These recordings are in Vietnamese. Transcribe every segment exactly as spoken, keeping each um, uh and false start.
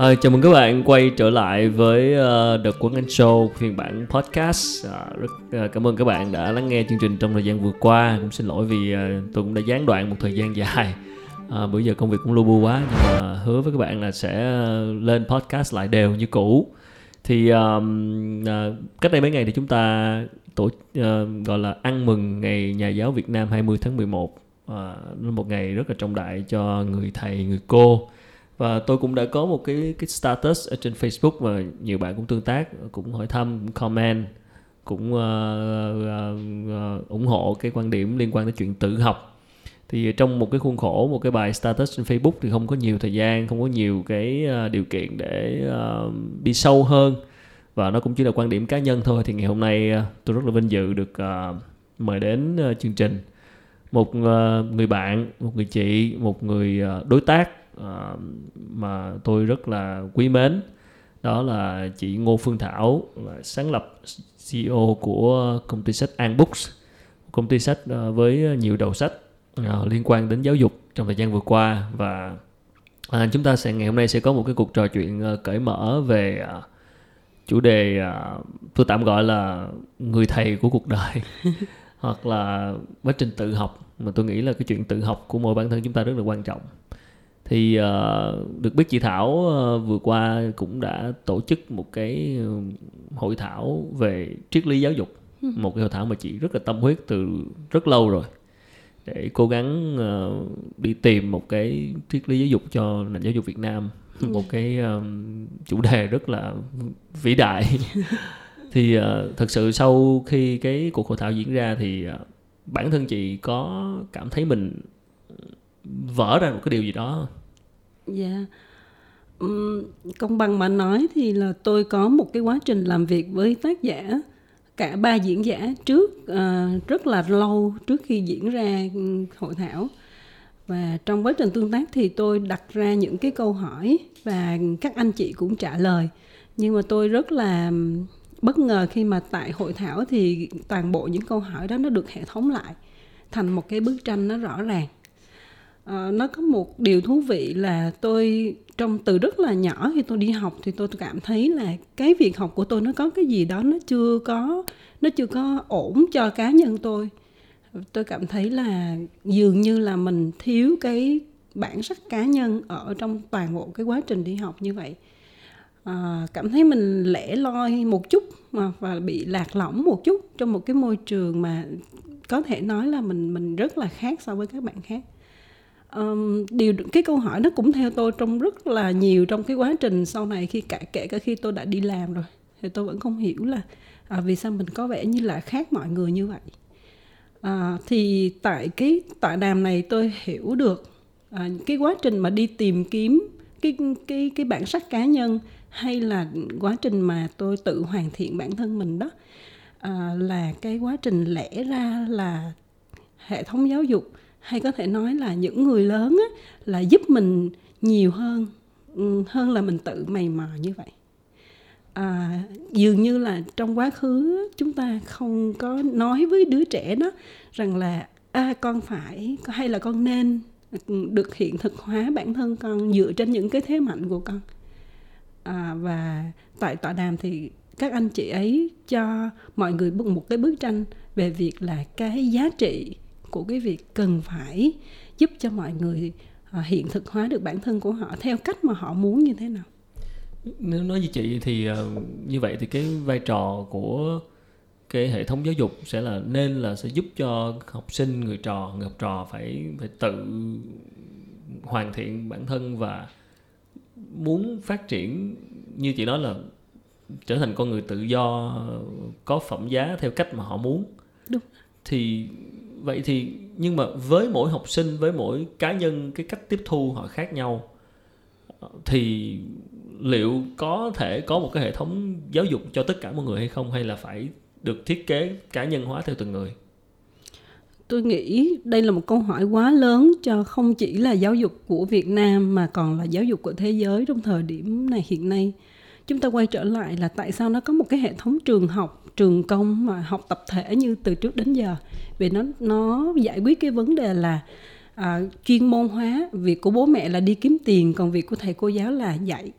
À, chào mừng các bạn quay trở lại với uh, Đật Quán Anh Show phiên bản podcast. À, rất uh, cảm ơn các bạn đã lắng nghe chương trình trong thời gian vừa qua. Cũng xin lỗi vì uh, tôi cũng đã gián đoạn một thời gian dài. À, bữa giờ công việc cũng lu bu quá, nhưng mà hứa với các bạn là sẽ lên podcast lại đều như cũ. Thì um, uh, cách đây mấy ngày thì chúng ta tổ uh, gọi là ăn mừng ngày Nhà giáo Việt Nam hai mươi tháng mười một. À, một ngày rất là trọng đại cho người thầy, người cô. Và tôi cũng đã có một cái, cái status ở trên Facebook mà nhiều bạn cũng tương tác, cũng hỏi thăm, cũng comment, cũng uh, uh, uh, ủng hộ cái quan điểm liên quan đến chuyện tự học. Thì trong một cái khuôn khổ, một cái bài status trên Facebook thì không có nhiều thời gian, không có nhiều cái uh, điều kiện để uh, đi sâu hơn. Và nó cũng chỉ là quan điểm cá nhân thôi. Thì ngày hôm nay uh, tôi rất là vinh dự được uh, mời đến uh, chương trình một uh, người bạn, một người chị, một người uh, đối tác Uh, mà tôi rất là quý mến. Đó là chị Ngô Phương Thảo, là sáng lập xê e ô của công ty sách Anbooks, công ty sách uh, với nhiều đầu sách uh, liên quan đến giáo dục trong thời gian vừa qua. Và uh, chúng ta sẽ ngày hôm nay sẽ có một cái cuộc trò chuyện uh, cởi mở về uh, chủ đề uh, tôi tạm gọi là người thầy của cuộc đời hoặc là quá trình tự học, mà tôi nghĩ là cái chuyện tự học của mỗi bản thân chúng ta rất là quan trọng. Thì uh, được biết chị Thảo uh, vừa qua cũng đã tổ chức một cái hội thảo về triết lý giáo dục. Một cái hội thảo mà chị rất là tâm huyết từ rất lâu rồi, để cố gắng uh, đi tìm một cái triết lý giáo dục cho nền giáo dục Việt Nam. Một cái uh, chủ đề rất là vĩ đại. Thì uh, thật sự sau khi cái cuộc hội thảo diễn ra thì uh, bản thân chị có cảm thấy mình vỡ ra một cái điều gì đó? Dạ, yeah. um, Công bằng mà nói thì là tôi có một cái quá trình làm việc với tác giả, cả ba diễn giả trước, uh, rất là lâu trước khi diễn ra hội thảo. Và trong quá trình tương tác thì tôi đặt ra những cái câu hỏi và các anh chị cũng trả lời. Nhưng mà tôi rất là bất ngờ khi mà tại hội thảo thì toàn bộ những câu hỏi đó nó được hệ thống lại thành một cái bức tranh nó rõ ràng. Uh, nó có một điều thú vị là tôi trong từ rất là nhỏ khi tôi đi học thì tôi cảm thấy là cái việc học của tôi nó có cái gì đó nó chưa có nó chưa có ổn cho cá nhân tôi. Tôi cảm thấy là dường như là mình thiếu cái bản sắc cá nhân ở trong toàn bộ cái quá trình đi học như vậy. Uh, cảm thấy mình lẻ loi một chút mà và bị lạc lõng một chút trong một cái môi trường mà có thể nói là mình mình rất là khác so với các bạn khác. Um, điều cái câu hỏi nó cũng theo tôi trong rất là nhiều trong cái quá trình sau này, khi cả kể cả khi tôi đã đi làm rồi thì tôi vẫn không hiểu là à, vì sao mình có vẻ như là khác mọi người như vậy. À, thì tại cái tọa đàm này tôi hiểu được à, cái quá trình mà đi tìm kiếm cái cái cái bản sắc cá nhân, hay là quá trình mà tôi tự hoàn thiện bản thân mình đó, à, là cái quá trình lẽ ra là hệ thống giáo dục, hay có thể nói là những người lớn á, là giúp mình nhiều hơn hơn là mình tự mày mò như vậy. À, dường như là trong quá khứ chúng ta không có nói với đứa trẻ đó rằng là à, con phải hay là con nên được hiện thực hóa bản thân con dựa trên những cái thế mạnh của con. À, và tại tọa đàm thì các anh chị ấy cho mọi người một cái bức tranh về việc là cái giá trị của cái việc cần phải giúp cho mọi người hiện thực hóa được bản thân của họ theo cách mà họ muốn như thế nào. Nếu nói như chị thì như vậy thì cái vai trò của cái hệ thống giáo dục sẽ là nên là sẽ giúp cho học sinh, người trò, người học trò phải, phải tự hoàn thiện bản thân và muốn phát triển, như chị nói là trở thành con người tự do, có phẩm giá theo cách mà họ muốn. Đúng. Thì vậy thì nhưng mà với mỗi học sinh, với mỗi cá nhân cái cách tiếp thu họ khác nhau, thì liệu có thể có một cái hệ thống giáo dục cho tất cả mọi người hay không, hay là phải được thiết kế cá nhân hóa theo từng người? Tôi nghĩ đây là một câu hỏi quá lớn cho không chỉ là giáo dục của Việt Nam mà còn là giáo dục của thế giới trong thời điểm này hiện nay. Chúng ta quay trở lại là tại sao nó có một cái hệ thống trường học, trường công mà học tập thể như từ trước đến giờ. Vì nó, nó giải quyết cái vấn đề là à, chuyên môn hóa, việc của bố mẹ là đi kiếm tiền, còn việc của thầy cô giáo là dạy.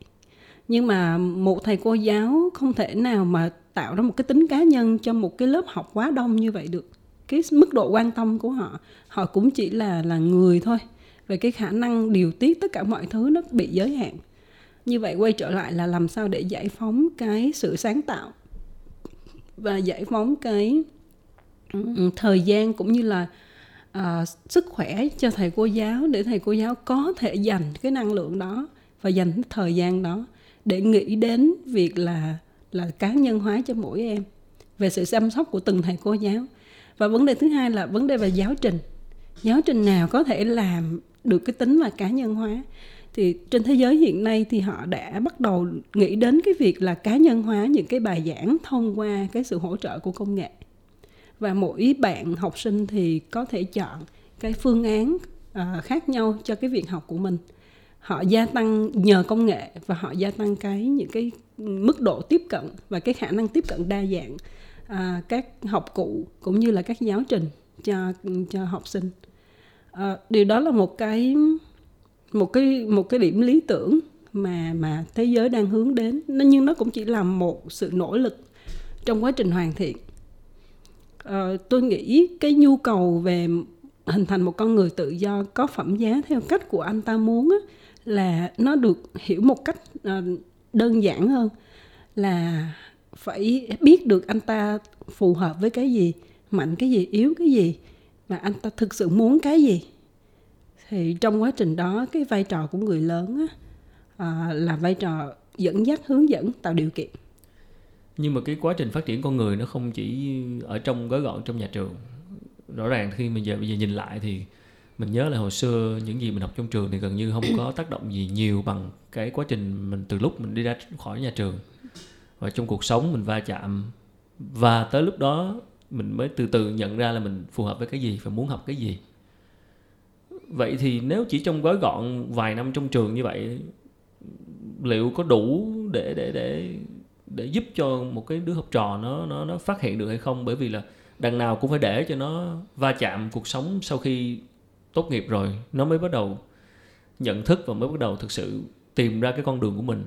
Nhưng mà một thầy cô giáo không thể nào mà tạo ra một cái tính cá nhân cho một cái lớp học quá đông như vậy được. Cái mức độ quan tâm của họ, họ cũng chỉ là, là người thôi. Về cái khả năng điều tiết tất cả mọi thứ nó bị giới hạn. Như vậy quay trở lại là làm sao để giải phóng cái sự sáng tạo và giải phóng cái thời gian cũng như là à, sức khỏe cho thầy cô giáo, để thầy cô giáo có thể dành cái năng lượng đó và dành cái thời gian đó để nghĩ đến việc là, là cá nhân hóa cho mỗi em, về sự chăm sóc của từng thầy cô giáo. Và vấn đề thứ hai là vấn đề về giáo trình. Giáo trình nào có thể làm được cái tính là cá nhân hóa? Thì trên thế giới hiện nay thì họ đã bắt đầu nghĩ đến cái việc là cá nhân hóa những cái bài giảng thông qua cái sự hỗ trợ của công nghệ. Và mỗi bạn học sinh thì có thể chọn cái phương án uh, khác nhau cho cái việc học của mình. Họ gia tăng nhờ công nghệ và họ gia tăng cái những cái mức độ tiếp cận và cái khả năng tiếp cận đa dạng uh, các học cụ cũng như là các giáo trình cho cho học sinh. Uh, điều đó là một cái một cái một cái điểm lý tưởng mà mà thế giới đang hướng đến. Nó, nhưng nó cũng chỉ là một sự nỗ lực trong quá trình hoàn thiện. Ờ, tôi nghĩ cái nhu cầu về hình thành một con người tự do có phẩm giá theo cách của anh ta muốn á, là nó được hiểu một cách đơn giản hơn, là phải biết được anh ta phù hợp với cái gì, mạnh cái gì, yếu cái gì, và anh ta thực sự muốn cái gì. Thì trong quá trình đó cái vai trò của người lớn á, là vai trò dẫn dắt, hướng dẫn, tạo điều kiện. Nhưng mà cái quá trình phát triển con người nó không chỉ ở trong gói gọn trong nhà trường. Rõ ràng khi mình giờ bây giờ nhìn lại thì mình nhớ là hồi xưa những gì mình học trong trường thì gần như không có tác động gì nhiều bằng cái quá trình mình từ lúc mình đi ra khỏi nhà trường. Và trong cuộc sống mình va chạm, và tới lúc đó mình mới từ từ nhận ra là mình phù hợp với cái gì và muốn học cái gì. Vậy thì nếu chỉ trong gói gọn vài năm trong trường như vậy, liệu có đủ để để để để giúp cho một cái đứa học trò nó, nó, nó phát hiện được hay không? Bởi vì là đằng nào cũng phải để cho nó va chạm cuộc sống sau khi tốt nghiệp rồi, nó mới bắt đầu nhận thức và mới bắt đầu thực sự tìm ra cái con đường của mình.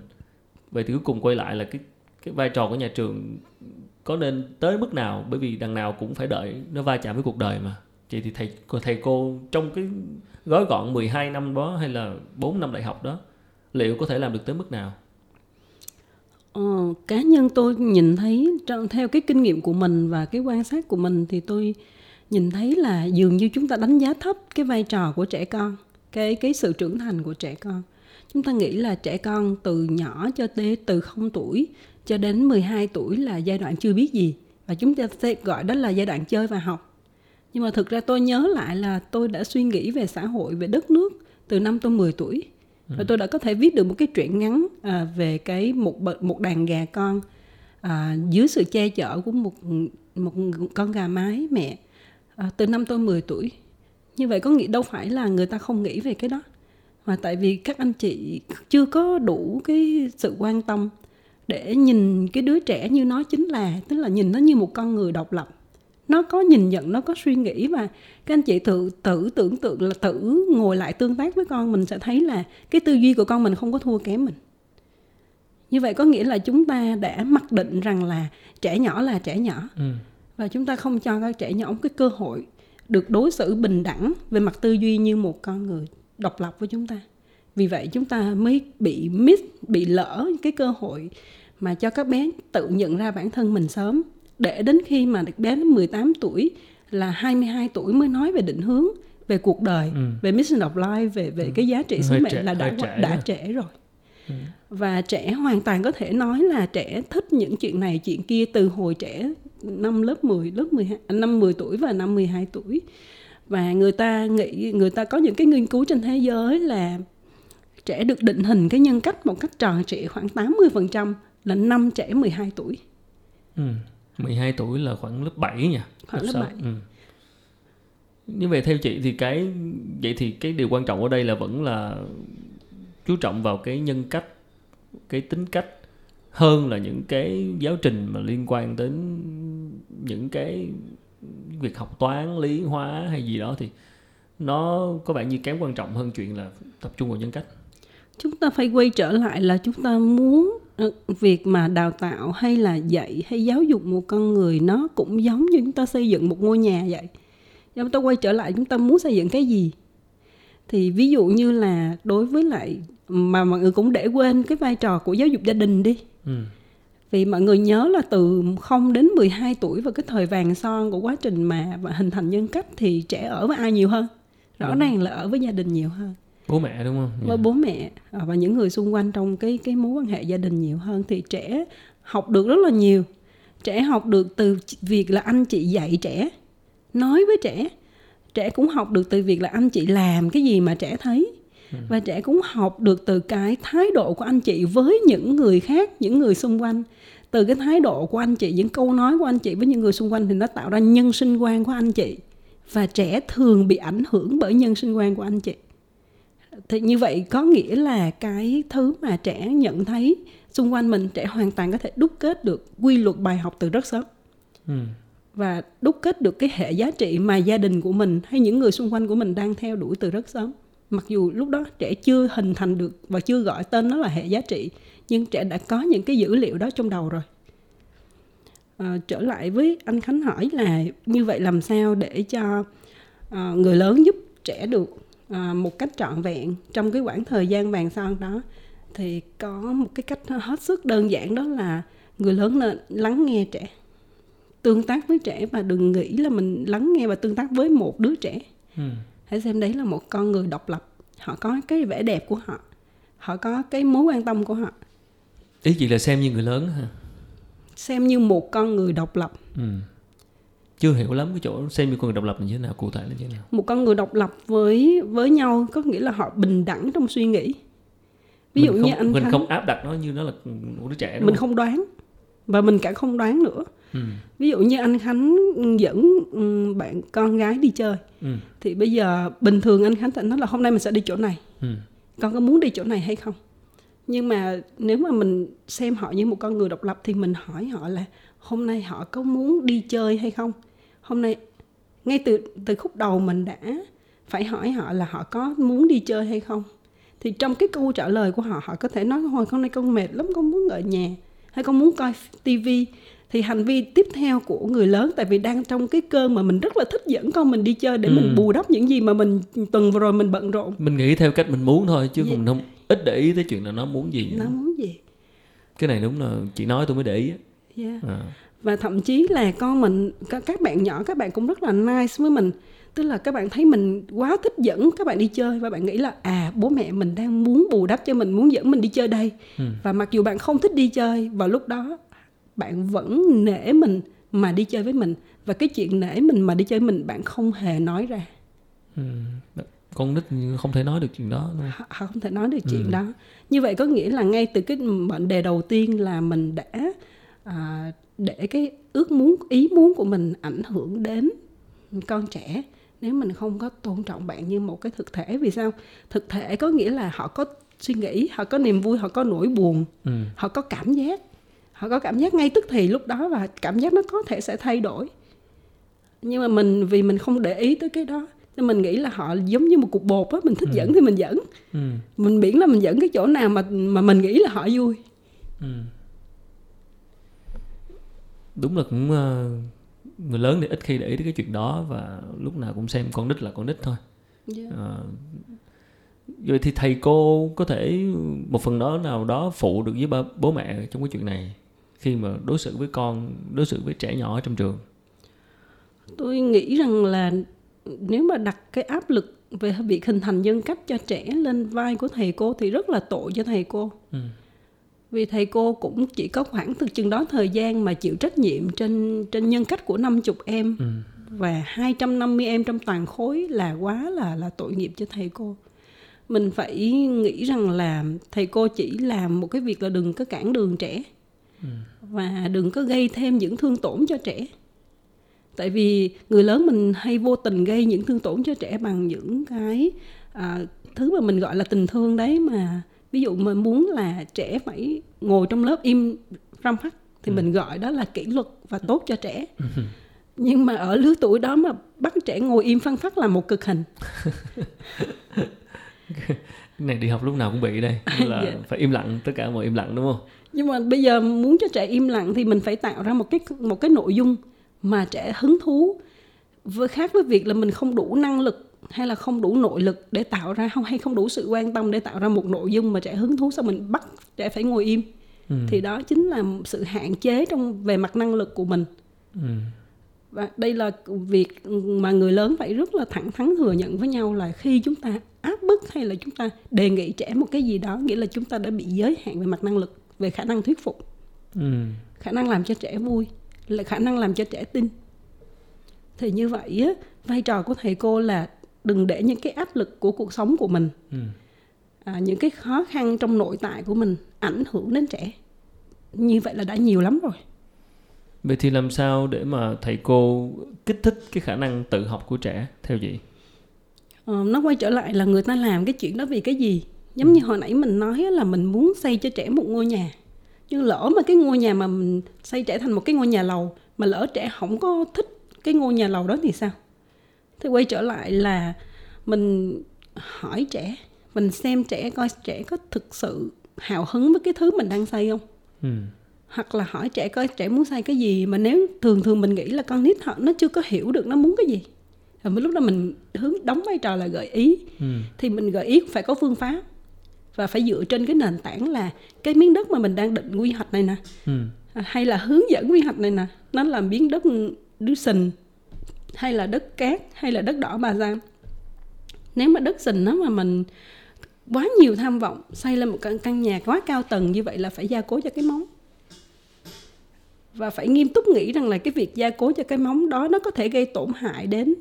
Vậy thì cuối cùng quay lại là cái, cái vai trò của nhà trường có nên tới mức nào? Bởi vì đằng nào cũng phải đợi nó va chạm với cuộc đời mà. Vậy thì thầy, thầy cô trong cái gói gọn mười hai năm đó hay là bốn năm đại học đó, liệu có thể làm được tới mức nào? Ờ, cá nhân tôi nhìn thấy theo cái kinh nghiệm của mình và cái quan sát của mình thì tôi nhìn thấy là dường như chúng ta đánh giá thấp cái vai trò của trẻ con, cái cái sự trưởng thành của trẻ con. Chúng ta nghĩ là trẻ con từ nhỏ cho tới từ không tuổi cho đến mười hai tuổi là giai đoạn chưa biết gì, và chúng ta sẽ gọi đó là giai đoạn chơi và học. Nhưng mà thực ra tôi nhớ lại là tôi đã suy nghĩ về xã hội, về đất nước từ năm tôi mười tuổi. Và tôi đã có thể viết được một cái truyện ngắn à, về cái một một đàn gà con à, dưới sự che chở của một một con gà mái mẹ à, từ năm tôi mười tuổi. Như vậy có nghĩa đâu phải là người ta không nghĩ về cái đó, mà tại vì các anh chị chưa có đủ cái sự quan tâm để nhìn cái đứa trẻ như nó chính là, tức là nhìn nó như một con người độc lập. Nó có nhìn nhận, nó có suy nghĩ, và các anh chị tự, tự tưởng tượng là tự ngồi lại tương tác với con mình sẽ thấy là cái tư duy của con mình không có thua kém mình. Như vậy có nghĩa là chúng ta đã mặc định rằng là trẻ nhỏ là trẻ nhỏ. Ừ. Và chúng ta không cho các trẻ nhỏ một cái cơ hội được đối xử bình đẳng về mặt tư duy như một con người độc lập với chúng ta. Vì vậy chúng ta mới bị miss, bị lỡ cái cơ hội mà cho các bé tự nhận ra bản thân mình sớm. Để đến khi mà bé đến mười tám tuổi, là hai mươi hai tuổi mới nói về định hướng, về cuộc đời, ừ. về mission of life, về, về ừ. cái giá trị sứ mệnh là đã, trẻ đã trễ rồi. Ừ. Và trẻ hoàn toàn có thể nói là trẻ thích những chuyện này, chuyện kia từ hồi trẻ năm lớp mười, lớp mười hai, năm mười tuổi và năm mười hai tuổi. Và người ta nghĩ, người ta có những cái nghiên cứu trên thế giới là trẻ được định hình cái nhân cách một cách tròn trịa khoảng tám mươi phần trăm là năm trẻ mười hai tuổi. Ừ. mười hai tuổi là khoảng lớp bảy nha. Khoảng lớp, lớp bảy. Ừ. Như vậy theo chị thì cái vậy thì cái điều quan trọng ở đây là vẫn là chú trọng vào cái nhân cách, cái tính cách hơn là những cái giáo trình mà liên quan đến những cái việc học toán, lý hóa hay gì đó, thì nó có vẻ như kém quan trọng hơn chuyện là tập trung vào nhân cách. Chúng ta phải quay trở lại là chúng ta muốn việc mà đào tạo hay là dạy hay giáo dục một con người nó cũng giống như chúng ta xây dựng một ngôi nhà vậy. Chúng ta quay trở lại chúng ta muốn xây dựng cái gì? Thì ví dụ như là đối với lại mà mọi người cũng để quên cái vai trò của giáo dục gia đình đi. Ừ. Vì mọi người nhớ là từ không đến mười hai tuổi và cái thời vàng son của quá trình mà hình thành nhân cách thì trẻ ở với ai nhiều hơn? Rõ đúng. Ràng là ở với gia đình nhiều hơn. Bố mẹ đúng không? Với yeah. bố mẹ và những người xung quanh trong cái, cái mối quan hệ gia đình nhiều hơn. Thì trẻ học được rất là nhiều. Trẻ học được từ việc là anh chị dạy trẻ, nói với trẻ. Trẻ cũng học được từ việc là anh chị làm cái gì mà trẻ thấy. Và trẻ cũng học được từ cái thái độ của anh chị với những người khác, những người xung quanh. Từ cái thái độ của anh chị, những câu nói của anh chị với những người xung quanh thì nó tạo ra nhân sinh quan của anh chị. Và trẻ thường bị ảnh hưởng bởi nhân sinh quan của anh chị. Thì như vậy có nghĩa là cái thứ mà trẻ nhận thấy xung quanh mình, trẻ hoàn toàn có thể đúc kết được quy luật bài học từ rất sớm. Ừ. Và đúc kết được cái hệ giá trị mà gia đình của mình hay những người xung quanh của mình đang theo đuổi từ rất sớm. Mặc dù lúc đó trẻ chưa hình thành được và chưa gọi tên nó là hệ giá trị, nhưng trẻ đã có những cái dữ liệu đó trong đầu rồi. À, trở lại với anh Khánh hỏi là như vậy làm sao để cho à, người lớn giúp trẻ được à, một cách trọn vẹn trong cái khoảng thời gian vàng son đó. Thì có một cái cách hết sức đơn giản, đó là người lớn nên lắng nghe trẻ, tương tác với trẻ. Và đừng nghĩ là mình lắng nghe và tương tác với một đứa trẻ. Ừ. Hãy xem đấy là một con người độc lập. Họ có cái vẻ đẹp của họ, họ có cái mối quan tâm của họ. Ý chị là xem như người lớn hả? Xem như một con người độc lập. Ừ. Chưa hiểu lắm cái chỗ xem như con người độc lập như thế nào, cụ thể là như thế nào? Một con người độc lập với, với nhau có nghĩa là họ bình đẳng trong suy nghĩ. Ví dụ như anh Mình Khánh, không áp đặt nó như nó là một đứa trẻ. Mình không? không đoán. Và mình cả không đoán nữa. Ừ. Ví dụ như anh Khánh dẫn bạn con gái đi chơi. Ừ. Thì bây giờ bình thường anh Khánh sẽ nói là hôm nay mình sẽ đi chỗ này. Ừ. Con có muốn đi chỗ này hay không? Nhưng mà nếu mà mình xem họ như một con người độc lập thì mình hỏi họ là hôm nay họ có muốn đi chơi hay không? Hôm nay ngay từ, từ khúc đầu mình đã phải hỏi họ là họ có muốn đi chơi hay không? Thì trong cái câu trả lời của họ, họ có thể nói hồi hôm nay con mệt lắm, con muốn ở nhà, hay con muốn coi tivi. Thì hành vi tiếp theo của người lớn, tại vì đang trong cái cơn mà mình rất là thích dẫn con mình đi chơi để ừ. mình bù đắp những gì mà mình tuần vừa rồi mình bận rộn. Mình nghĩ theo cách mình muốn thôi, chứ yeah. mình không ít để ý tới chuyện là nó muốn gì. Nó muốn gì. Cái này đúng là chị nói tôi mới để ý. Yeah. À. Và thậm chí là con mình, các bạn nhỏ, các bạn cũng rất là nice với mình. Tức là các bạn thấy mình quá thích dẫn các bạn đi chơi và bạn nghĩ là à, bố mẹ mình đang muốn bù đắp cho mình, muốn dẫn mình đi chơi đây. Ừ. Và mặc dù bạn không thích đi chơi vào lúc đó, bạn vẫn nể mình mà đi chơi với mình. Và cái chuyện nể mình mà đi chơi với mình, bạn không hề nói ra. Ừ. Con nít không thể nói được chuyện đó. Họ không thể nói được chuyện ừ. đó. Như vậy có nghĩa là ngay từ cái mệnh đề đầu tiên là mình đã à, để cái ước muốn, ý muốn của mình ảnh hưởng đến con trẻ. Nếu mình không có tôn trọng bạn như một cái thực thể. Vì sao? Thực thể có nghĩa là họ có suy nghĩ, họ có niềm vui, họ có nỗi buồn, ừ. họ có cảm giác. Họ có cảm giác ngay tức thì lúc đó và cảm giác nó có thể sẽ thay đổi. Nhưng mà mình vì mình không để ý tới cái đó nên mình nghĩ là họ giống như một cục bột á. Mình thích ừ. dẫn thì mình dẫn. Ừ. Mình miễn là mình dẫn cái chỗ nào mà, mà mình nghĩ là họ vui. Ừ. Đúng là cũng uh, người lớn thì ít khi để ý tới cái chuyện đó và lúc nào cũng xem con nít là con nít thôi. Yeah. Uh, Vậy thì thầy cô có thể một phần đó nào đó phụ được với ba, bố mẹ trong cái chuyện này khi mà đối xử với con, đối xử với trẻ nhỏ trong trường? Tôi nghĩ rằng là nếu mà đặt cái áp lực về việc hình thành nhân cách cho trẻ lên vai của thầy cô thì rất là tội cho thầy cô. Ừ. Vì thầy cô cũng chỉ có khoảng từ chừng đó thời gian mà chịu trách nhiệm trên, trên nhân cách của năm mươi em ừ. và hai trăm năm mươi em trong toàn khối là quá là, là tội nghiệp cho thầy cô. Mình phải nghĩ rằng là thầy cô chỉ làm một cái việc là đừng có cản đường trẻ ừ. và đừng có gây thêm những thương tổn cho trẻ. Tại vì người lớn mình hay vô tình gây những thương tổn cho trẻ bằng những cái à, thứ mà mình gọi là tình thương đấy mà. Ví dụ mình muốn là trẻ phải ngồi trong lớp im răm rắp thì ừ. mình gọi đó là kỷ luật và tốt cho trẻ. Ừ. Nhưng mà ở lứa tuổi đó mà bắt trẻ ngồi im phăng phắc là một cực hình. Cái này đi học lúc nào cũng bị đây là dạ. Phải im lặng, tất cả mọi im lặng đúng không? Nhưng mà bây giờ muốn cho trẻ im lặng thì mình phải tạo ra một cái một cái nội dung mà trẻ hứng thú. Với khác với việc là mình không đủ năng lực hay là không đủ nội lực để tạo ra, không hay không đủ sự quan tâm để tạo ra một nội dung mà trẻ hứng thú, sao mình bắt trẻ phải ngồi im. Ừ. Thì đó chính là sự hạn chế trong về mặt năng lực của mình. Ừ. Và đây là việc mà người lớn phải rất là thẳng thắn thừa nhận với nhau, là khi chúng ta áp bức hay là chúng ta đề nghị trẻ một cái gì đó, nghĩa là chúng ta đã bị giới hạn về mặt năng lực, về khả năng thuyết phục, ừ. khả năng làm cho trẻ vui, là khả năng làm cho trẻ tin. Thì như vậy á, vai trò của thầy cô là đừng để những cái áp lực của cuộc sống của mình, ừ. à, những cái khó khăn trong nội tại của mình ảnh hưởng đến trẻ. Như vậy là đã nhiều lắm rồi. Vậy thì làm sao để mà thầy cô kích thích cái khả năng tự học của trẻ theo chị? Ờ, nó quay trở lại là người ta làm cái chuyện đó vì cái gì. Giống ừ. như hồi nãy mình nói là mình muốn xây cho trẻ một ngôi nhà. Nhưng lỡ mà cái ngôi nhà mà mình xây trẻ thành một cái ngôi nhà lầu, mà lỡ trẻ không có thích cái ngôi nhà lầu đó thì sao? Thì quay trở lại là mình hỏi trẻ, mình xem trẻ coi trẻ có thực sự hào hứng với cái thứ mình đang xây không? Ừ. Hoặc là hỏi trẻ coi trẻ muốn xây cái gì, mà nếu thường thường mình nghĩ là con nít họ nó chưa có hiểu được nó muốn cái gì. Rồi lúc đó mình hướng đóng vai trò là gợi ý. Ừ. Thì mình gợi ý phải có phương pháp và phải dựa trên cái nền tảng là cái miếng đất mà mình đang định quy hoạch này nè, ừ. hay là hướng dẫn quy hoạch này nè, nó là miếng đất đất sình hay là đất cát hay là đất đỏ Bà Giang. Nếu mà đất sình nó mà mình quá nhiều tham vọng, xây lên một căn nhà quá cao tầng như vậy là phải gia cố cho cái móng. Và phải nghiêm túc nghĩ rằng là cái việc gia cố cho cái móng đó nó có thể gây tổn hại đến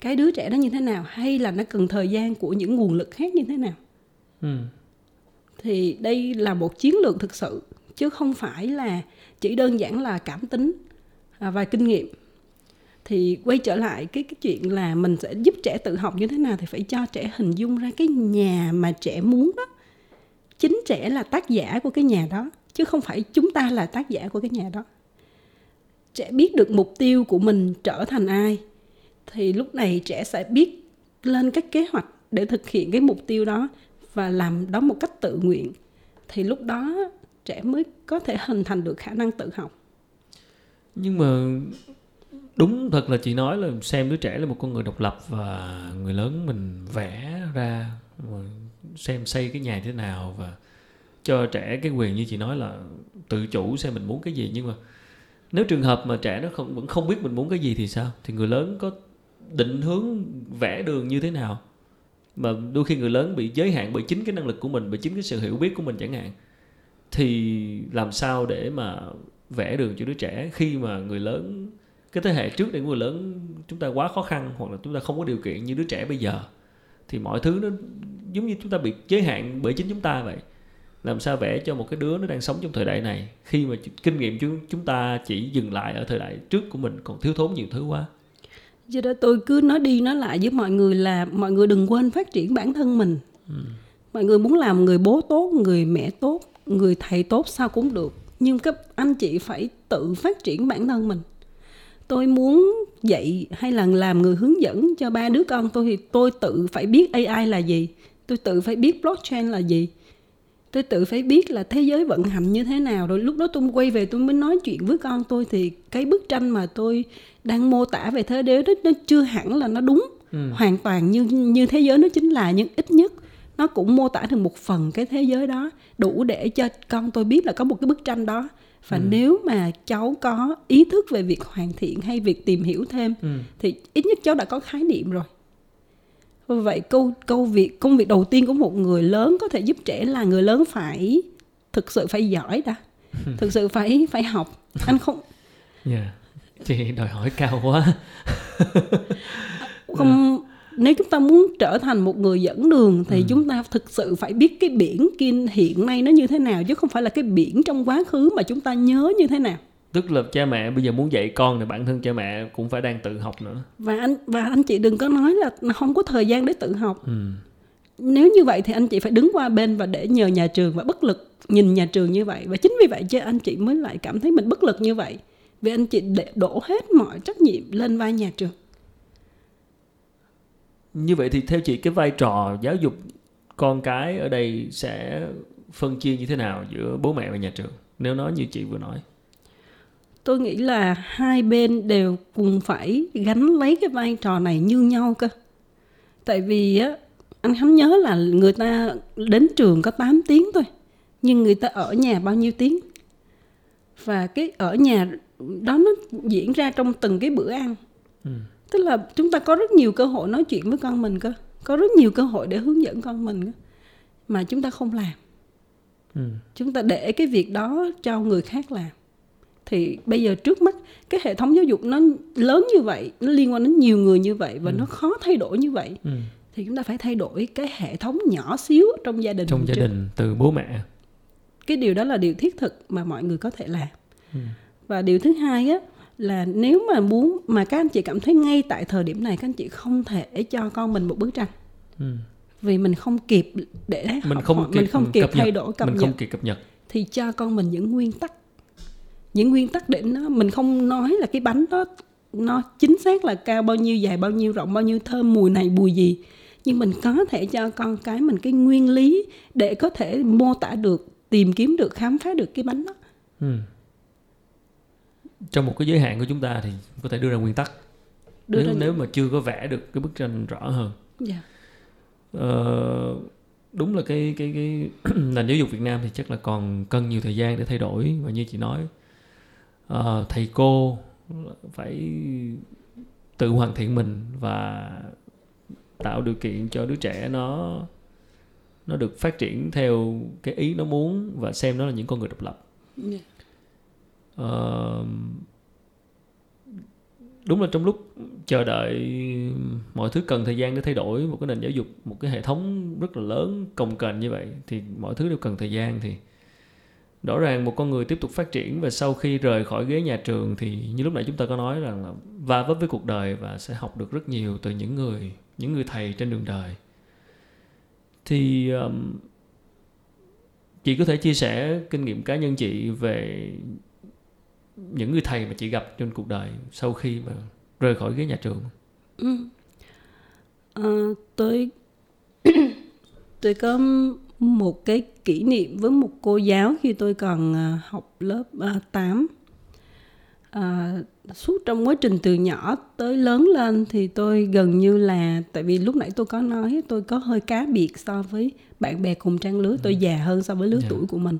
cái đứa trẻ đó như thế nào, hay là nó cần thời gian của những nguồn lực khác như thế nào. Ừ. Thì đây là một chiến lược thực sự, chứ không phải là chỉ đơn giản là cảm tính và kinh nghiệm. Thì quay trở lại cái, cái chuyện là mình sẽ giúp trẻ tự học như thế nào, thì phải cho trẻ hình dung ra cái nhà mà trẻ muốn đó. Chính trẻ là tác giả của cái nhà đó, chứ không phải chúng ta là tác giả của cái nhà đó. Trẻ biết được mục tiêu của mình trở thành ai, thì lúc này trẻ sẽ biết lên các kế hoạch để thực hiện cái mục tiêu đó và làm đó một cách tự nguyện. Thì lúc đó trẻ mới có thể hình thành được khả năng tự học. Nhưng mà đúng thật là chị nói là xem đứa trẻ là một con người độc lập và người lớn mình vẽ ra xem xây cái nhà thế nào và cho trẻ cái quyền như chị nói là tự chủ xem mình muốn cái gì. Nhưng mà nếu trường hợp mà trẻ nó không, vẫn không biết mình muốn cái gì thì sao? Thì người lớn có định hướng vẽ đường như thế nào? Mà đôi khi người lớn bị giới hạn bởi chính cái năng lực của mình, bởi chính cái sự hiểu biết của mình chẳng hạn. Thì làm sao để mà vẽ đường cho đứa trẻ khi mà người lớn, cái thế hệ trước để người lớn chúng ta quá khó khăn hoặc là chúng ta không có điều kiện như đứa trẻ bây giờ. Thì mọi thứ nó giống như chúng ta bị giới hạn bởi chính chúng ta vậy. Làm sao vẽ cho một cái đứa nó đang sống trong thời đại này khi mà kinh nghiệm chúng ta chỉ dừng lại ở thời đại trước của mình còn thiếu thốn nhiều thứ quá. Giờ đó tôi cứ nói đi nói lại với mọi người là mọi người đừng quên phát triển bản thân mình. Ừ. Mọi người muốn làm người bố tốt, người mẹ tốt, người thầy tốt sao cũng được. Nhưng các anh chị phải tự phát triển bản thân mình. Tôi muốn dạy hay là làm người hướng dẫn cho ba đứa con tôi thì tôi tự phải biết a i là gì. Tôi tự phải biết blockchain là gì. Tôi tự phải biết là thế giới vận hành như thế nào. Rồi lúc đó tôi quay về tôi mới nói chuyện với con tôi thì cái bức tranh mà tôi đang mô tả về thế giới đó nó chưa hẳn là nó đúng ừ. hoàn toàn như, như thế giới nó chính là. Nhưng ít nhất nó cũng mô tả được một phần cái thế giới đó, đủ để cho con tôi biết là có một cái bức tranh đó. Và ừ. nếu mà cháu có ý thức về việc hoàn thiện hay việc tìm hiểu thêm ừ. thì ít nhất cháu đã có khái niệm rồi. Vậy câu, câu việc, công việc đầu tiên của một người lớn có thể giúp trẻ là người lớn phải thực sự phải giỏi đã, thực sự phải phải học. Anh không yeah. Chị đòi hỏi cao quá. Không, nếu chúng ta muốn trở thành một người dẫn đường thì ừ. chúng ta thực sự phải biết cái biển kia hiện nay nó như thế nào, chứ không phải là cái biển trong quá khứ mà chúng ta nhớ như thế nào. Tức là cha mẹ bây giờ muốn dạy con thì bản thân cha mẹ cũng phải đang tự học nữa. Và anh và anh chị đừng có nói là không có thời gian để tự học. Ừ. Nếu như vậy thì anh chị phải đứng qua bên và để nhờ nhà trường và bất lực nhìn nhà trường như vậy. Và chính vì vậy chứ anh chị mới lại cảm thấy mình bất lực như vậy. Vì anh chị để đổ hết mọi trách nhiệm lên vai nhà trường. Như vậy thì theo chị cái vai trò giáo dục con cái ở đây sẽ phân chia như thế nào giữa bố mẹ và nhà trường nếu nói như chị vừa nói? Tôi nghĩ là hai bên đều cùng phải gánh lấy cái vai trò này như nhau cơ. Tại vì á, anh Khánh nhớ là người ta đến trường có tám tiếng thôi, nhưng người ta ở nhà bao nhiêu tiếng? Và cái ở nhà đó nó diễn ra trong từng cái bữa ăn. Ừ. Tức là chúng ta có rất nhiều cơ hội nói chuyện với con mình cơ, có rất nhiều cơ hội để hướng dẫn con mình cơ, mà chúng ta không làm. Ừ. Chúng ta để cái việc đó cho người khác làm. Thì bây giờ trước mắt cái hệ thống giáo dục nó lớn như vậy, nó liên quan đến nhiều người như vậy và ừ. nó khó thay đổi như vậy. Ừ. Thì chúng ta phải thay đổi cái hệ thống nhỏ xíu trong gia đình. Trong gia trước. đình từ bố mẹ. Cái điều đó là điều thiết thực mà mọi người có thể làm. Ừ. Và điều thứ hai á, là nếu mà muốn, mà các anh chị cảm thấy ngay tại thời điểm này các anh chị không thể cho con mình một bức tranh. Ừ. Vì mình không kịp để học, mình không kịp, mình không kịp thay đổi cập mình nhật. Không kịp cập nhật. Thì cho con mình những nguyên tắc. Những nguyên tắc để nó, mình không nói là cái bánh đó nó chính xác là cao bao nhiêu, dài bao nhiêu, rộng bao nhiêu, thơm mùi này, mùi gì. Nhưng mình có thể cho con cái mình cái nguyên lý để có thể mô tả được, tìm kiếm được, khám phá được cái bánh đó. Ừ. Trong một cái giới hạn của chúng ta thì có thể đưa ra nguyên tắc. Đưa nếu, ra... nếu mà chưa có vẽ được cái bức tranh rõ hơn. Dạ. Ờ, đúng là cái, cái, cái nền giáo dục Việt Nam thì chắc là còn cần nhiều thời gian để thay đổi. Và như chị nói, ờ, thầy cô phải tự hoàn thiện mình và tạo điều kiện cho đứa trẻ nó nó được phát triển theo cái ý nó muốn và xem nó là những con người độc lập. Yeah. Ờ, đúng là trong lúc chờ đợi mọi thứ cần thời gian để thay đổi một cái nền giáo dục, một cái hệ thống rất là lớn cồng kềnh như vậy thì mọi thứ đều cần thời gian. Thì rõ ràng một con người tiếp tục phát triển và sau khi rời khỏi ghế nhà trường thì như lúc nãy chúng ta có nói rằng là va vấp với cuộc đời và sẽ học được rất nhiều từ những người những người thầy trên đường đời. Thì um, chị có thể chia sẻ kinh nghiệm cá nhân chị về những người thầy mà chị gặp trên cuộc đời sau khi mà rời khỏi ghế nhà trường? Ừ. À, tôi tôi có một cái kỷ niệm với một cô giáo khi tôi còn học lớp tám. À, suốt trong quá trình từ nhỏ tới lớn lên thì tôi gần như là, tại vì lúc nãy tôi có nói tôi có hơi cá biệt so với bạn bè cùng trang lứa, tôi già hơn so với lứa yeah. tuổi của mình,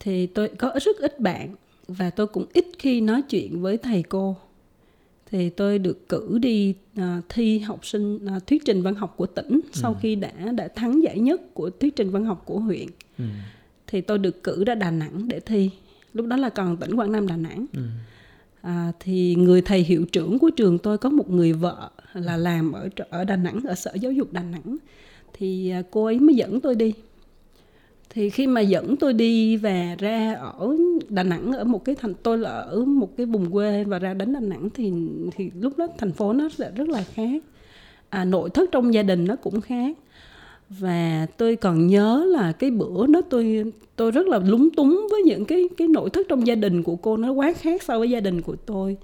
thì tôi có rất ít bạn và tôi cũng ít khi nói chuyện với thầy cô. Thì tôi được cử đi à, thi học sinh à, thuyết trình văn học của tỉnh sau ừ. khi đã đã thắng giải nhất của thuyết trình văn học của huyện. Ừ. Thì tôi được cử ra Đà Nẵng để thi. Lúc đó là còn tỉnh Quảng Nam, Đà Nẵng. Ừ. À, thì người thầy hiệu trưởng của trường tôi có một người vợ là làm ở ở Đà Nẵng, ở Sở Giáo dục Đà Nẵng. Thì à, cô ấy mới dẫn tôi đi. Thì khi mà dẫn tôi đi và ra ở Đà Nẵng, ở một cái thành tôi là ở một cái vùng quê và ra đến Đà Nẵng thì thì lúc đó thành phố nó rất là khác, à, nội thất trong gia đình nó cũng khác. Và tôi còn nhớ là cái bữa đó tôi tôi rất là lúng túng với những cái cái nội thất trong gia đình của cô, nó quá khác so với gia đình của tôi.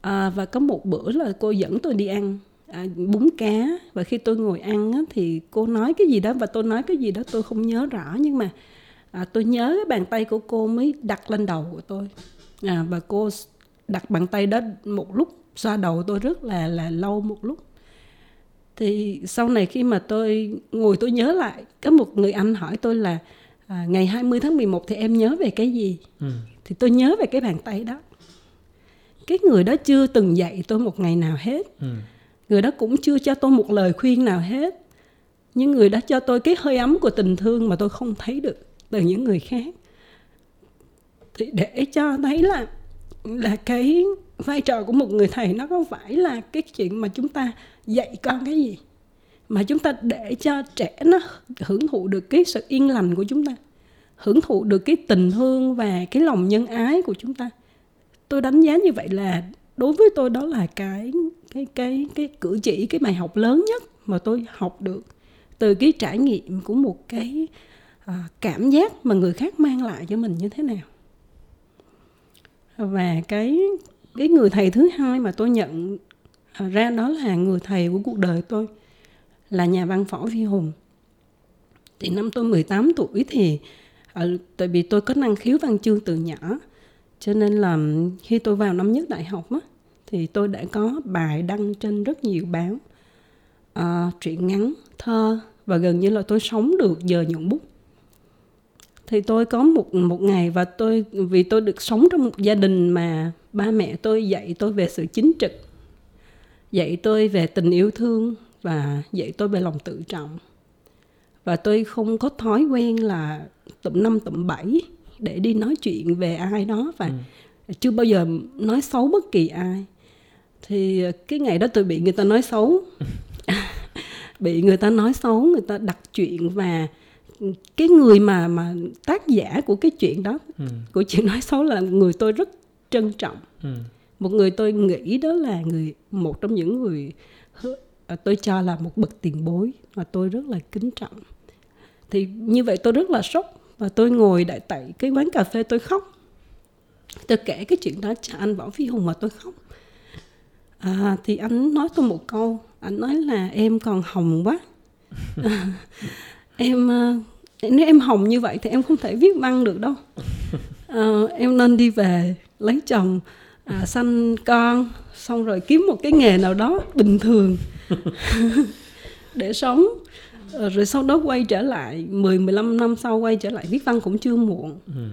À, và có một bữa là cô dẫn tôi đi ăn à, bún cá, và khi tôi ngồi ăn á, thì cô nói cái gì đó và tôi nói cái gì đó tôi không nhớ rõ, nhưng mà à, tôi nhớ cái bàn tay của cô mới đặt lên đầu của tôi, à, và cô đặt bàn tay đó một lúc xoa đầu tôi rất là là lâu một lúc. Thì sau này khi mà tôi ngồi tôi nhớ lại, có một người anh hỏi tôi là à, ngày hai mươi tháng mười một thì em nhớ về cái gì? Ừ. Thì tôi nhớ về cái bàn tay đó. Cái người đó chưa từng dạy tôi một ngày nào hết. Ừ. Người đó cũng chưa cho tôi một lời khuyên nào hết. Nhưng người đó cho tôi cái hơi ấm của tình thương mà tôi không thấy được từ những người khác. Thì để cho thấy là, là cái vai trò của một người thầy nó không phải là cái chuyện mà chúng ta dạy con cái gì, mà chúng ta để cho trẻ nó hưởng thụ được cái sự yên lành của chúng ta, hưởng thụ được cái tình thương và cái lòng nhân ái của chúng ta. Tôi đánh giá như vậy là đối với tôi đó là cái cái cái cái cử chỉ, cái bài học lớn nhất mà tôi học được từ cái trải nghiệm của một cái à, cảm giác mà người khác mang lại cho mình như thế nào. Và cái cái người thầy thứ hai mà tôi nhận ra đó là người thầy của cuộc đời tôi, là nhà văn Võ Phi Hùng. Thì năm tôi mười tám tuổi thì à, tại vì tôi có năng khiếu văn chương từ nhỏ, cho nên là khi tôi vào năm nhất đại học á, thì tôi đã có bài đăng trên rất nhiều báo, à, truyện ngắn, thơ, và gần như là tôi sống được giờ nhuận bút. Thì tôi có một, một ngày, và tôi vì tôi được sống trong một gia đình mà ba mẹ tôi dạy tôi về sự chính trực, dạy tôi về tình yêu thương và dạy tôi về lòng tự trọng. Và tôi không có thói quen là tụm năm tụm bảy để đi nói chuyện về ai đó, và ừ. chưa bao giờ nói xấu bất kỳ ai. Thì cái ngày đó tôi bị người ta nói xấu, bị người ta nói xấu, người ta đặt chuyện, và cái người mà, mà tác giả của cái chuyện đó, ừ. của chuyện nói xấu là người tôi rất trân trọng. Ừ. Một người tôi nghĩ đó là người, một trong những người tôi cho là một bậc tiền bối mà tôi rất là kính trọng. Thì như vậy tôi rất là sốc, và tôi ngồi đại tại cái quán cà phê tôi khóc. Tôi kể cái chuyện đó cho anh Võ Phi Hùng mà tôi khóc. À, thì anh nói tôi một câu, anh nói là em còn hồng quá. À, em nếu em hồng như vậy thì em không thể viết văn được đâu. À, em nên đi về lấy chồng, à, sanh con, xong rồi kiếm một cái nghề nào đó bình thường để sống, rồi sau đó quay trở lại mười mười lăm năm sau quay trở lại viết văn cũng chưa muộn. Ừ.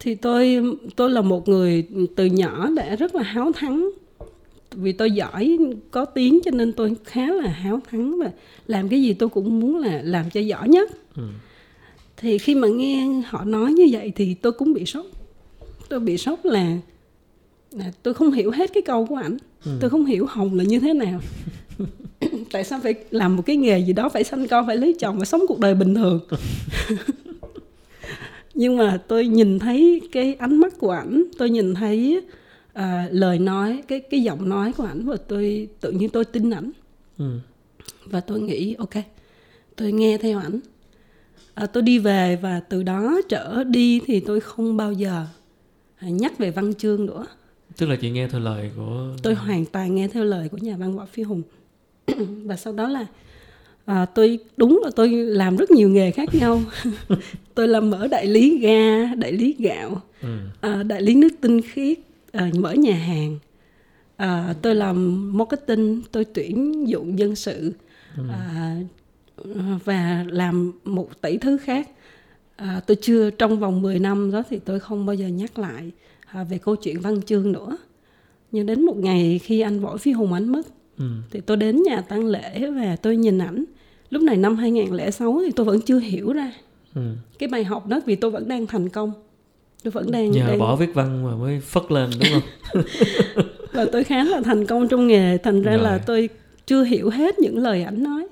Thì tôi tôi là một người từ nhỏ đã rất là háo thắng, vì tôi giỏi có tiếng cho nên tôi khá là háo thắng, và làm cái gì tôi cũng muốn là làm cho giỏi nhất. Ừ. Thì khi mà nghe họ nói như vậy thì tôi cũng bị sốc. Tôi bị sốc là tôi không hiểu hết cái câu của ảnh. Ừ. Tôi không hiểu hồng là như thế nào. Tại sao phải làm một cái nghề gì đó, phải sanh con, phải lấy chồng, phải sống cuộc đời bình thường. Nhưng mà tôi nhìn thấy cái ánh mắt của ảnh, tôi nhìn thấy uh, lời nói, cái, cái giọng nói của ảnh, và tôi tự nhiên tôi tin ảnh. Ừ. Và tôi nghĩ ok, tôi nghe theo ảnh. À, tôi đi về, và từ đó trở đi thì tôi không bao giờ nhắc về văn chương nữa. Tức là chị nghe theo lời của... Tôi hoàn toàn nghe theo lời của nhà văn Võ Phi Hùng. Và sau đó là à, tôi đúng là tôi làm rất nhiều nghề khác nhau. Tôi làm mở đại lý ga, đại lý gạo, ừ. à, đại lý nước tinh khiết, à, mở nhà hàng. À, tôi làm marketing, tôi tuyển dụng dân sự, ừ. à, và làm một tỷ thứ khác. À, tôi chưa, trong vòng mười năm đó thì tôi không bao giờ nhắc lại à, về câu chuyện văn chương nữa. Nhưng đến một ngày khi anh Võ Phi Hùng ảnh mất, ừ. thì tôi đến nhà tang lễ và tôi nhìn ảnh. Lúc này năm hai không không sáu thì tôi vẫn chưa hiểu ra ừ. cái bài học đó, vì tôi vẫn đang thành công. Tôi vẫn đang... Nhờ đang... bỏ viết văn mà mới phất lên đúng không? Và tôi khá là thành công trong nghề, thành ra Rồi. là tôi chưa hiểu hết những lời ảnh nói.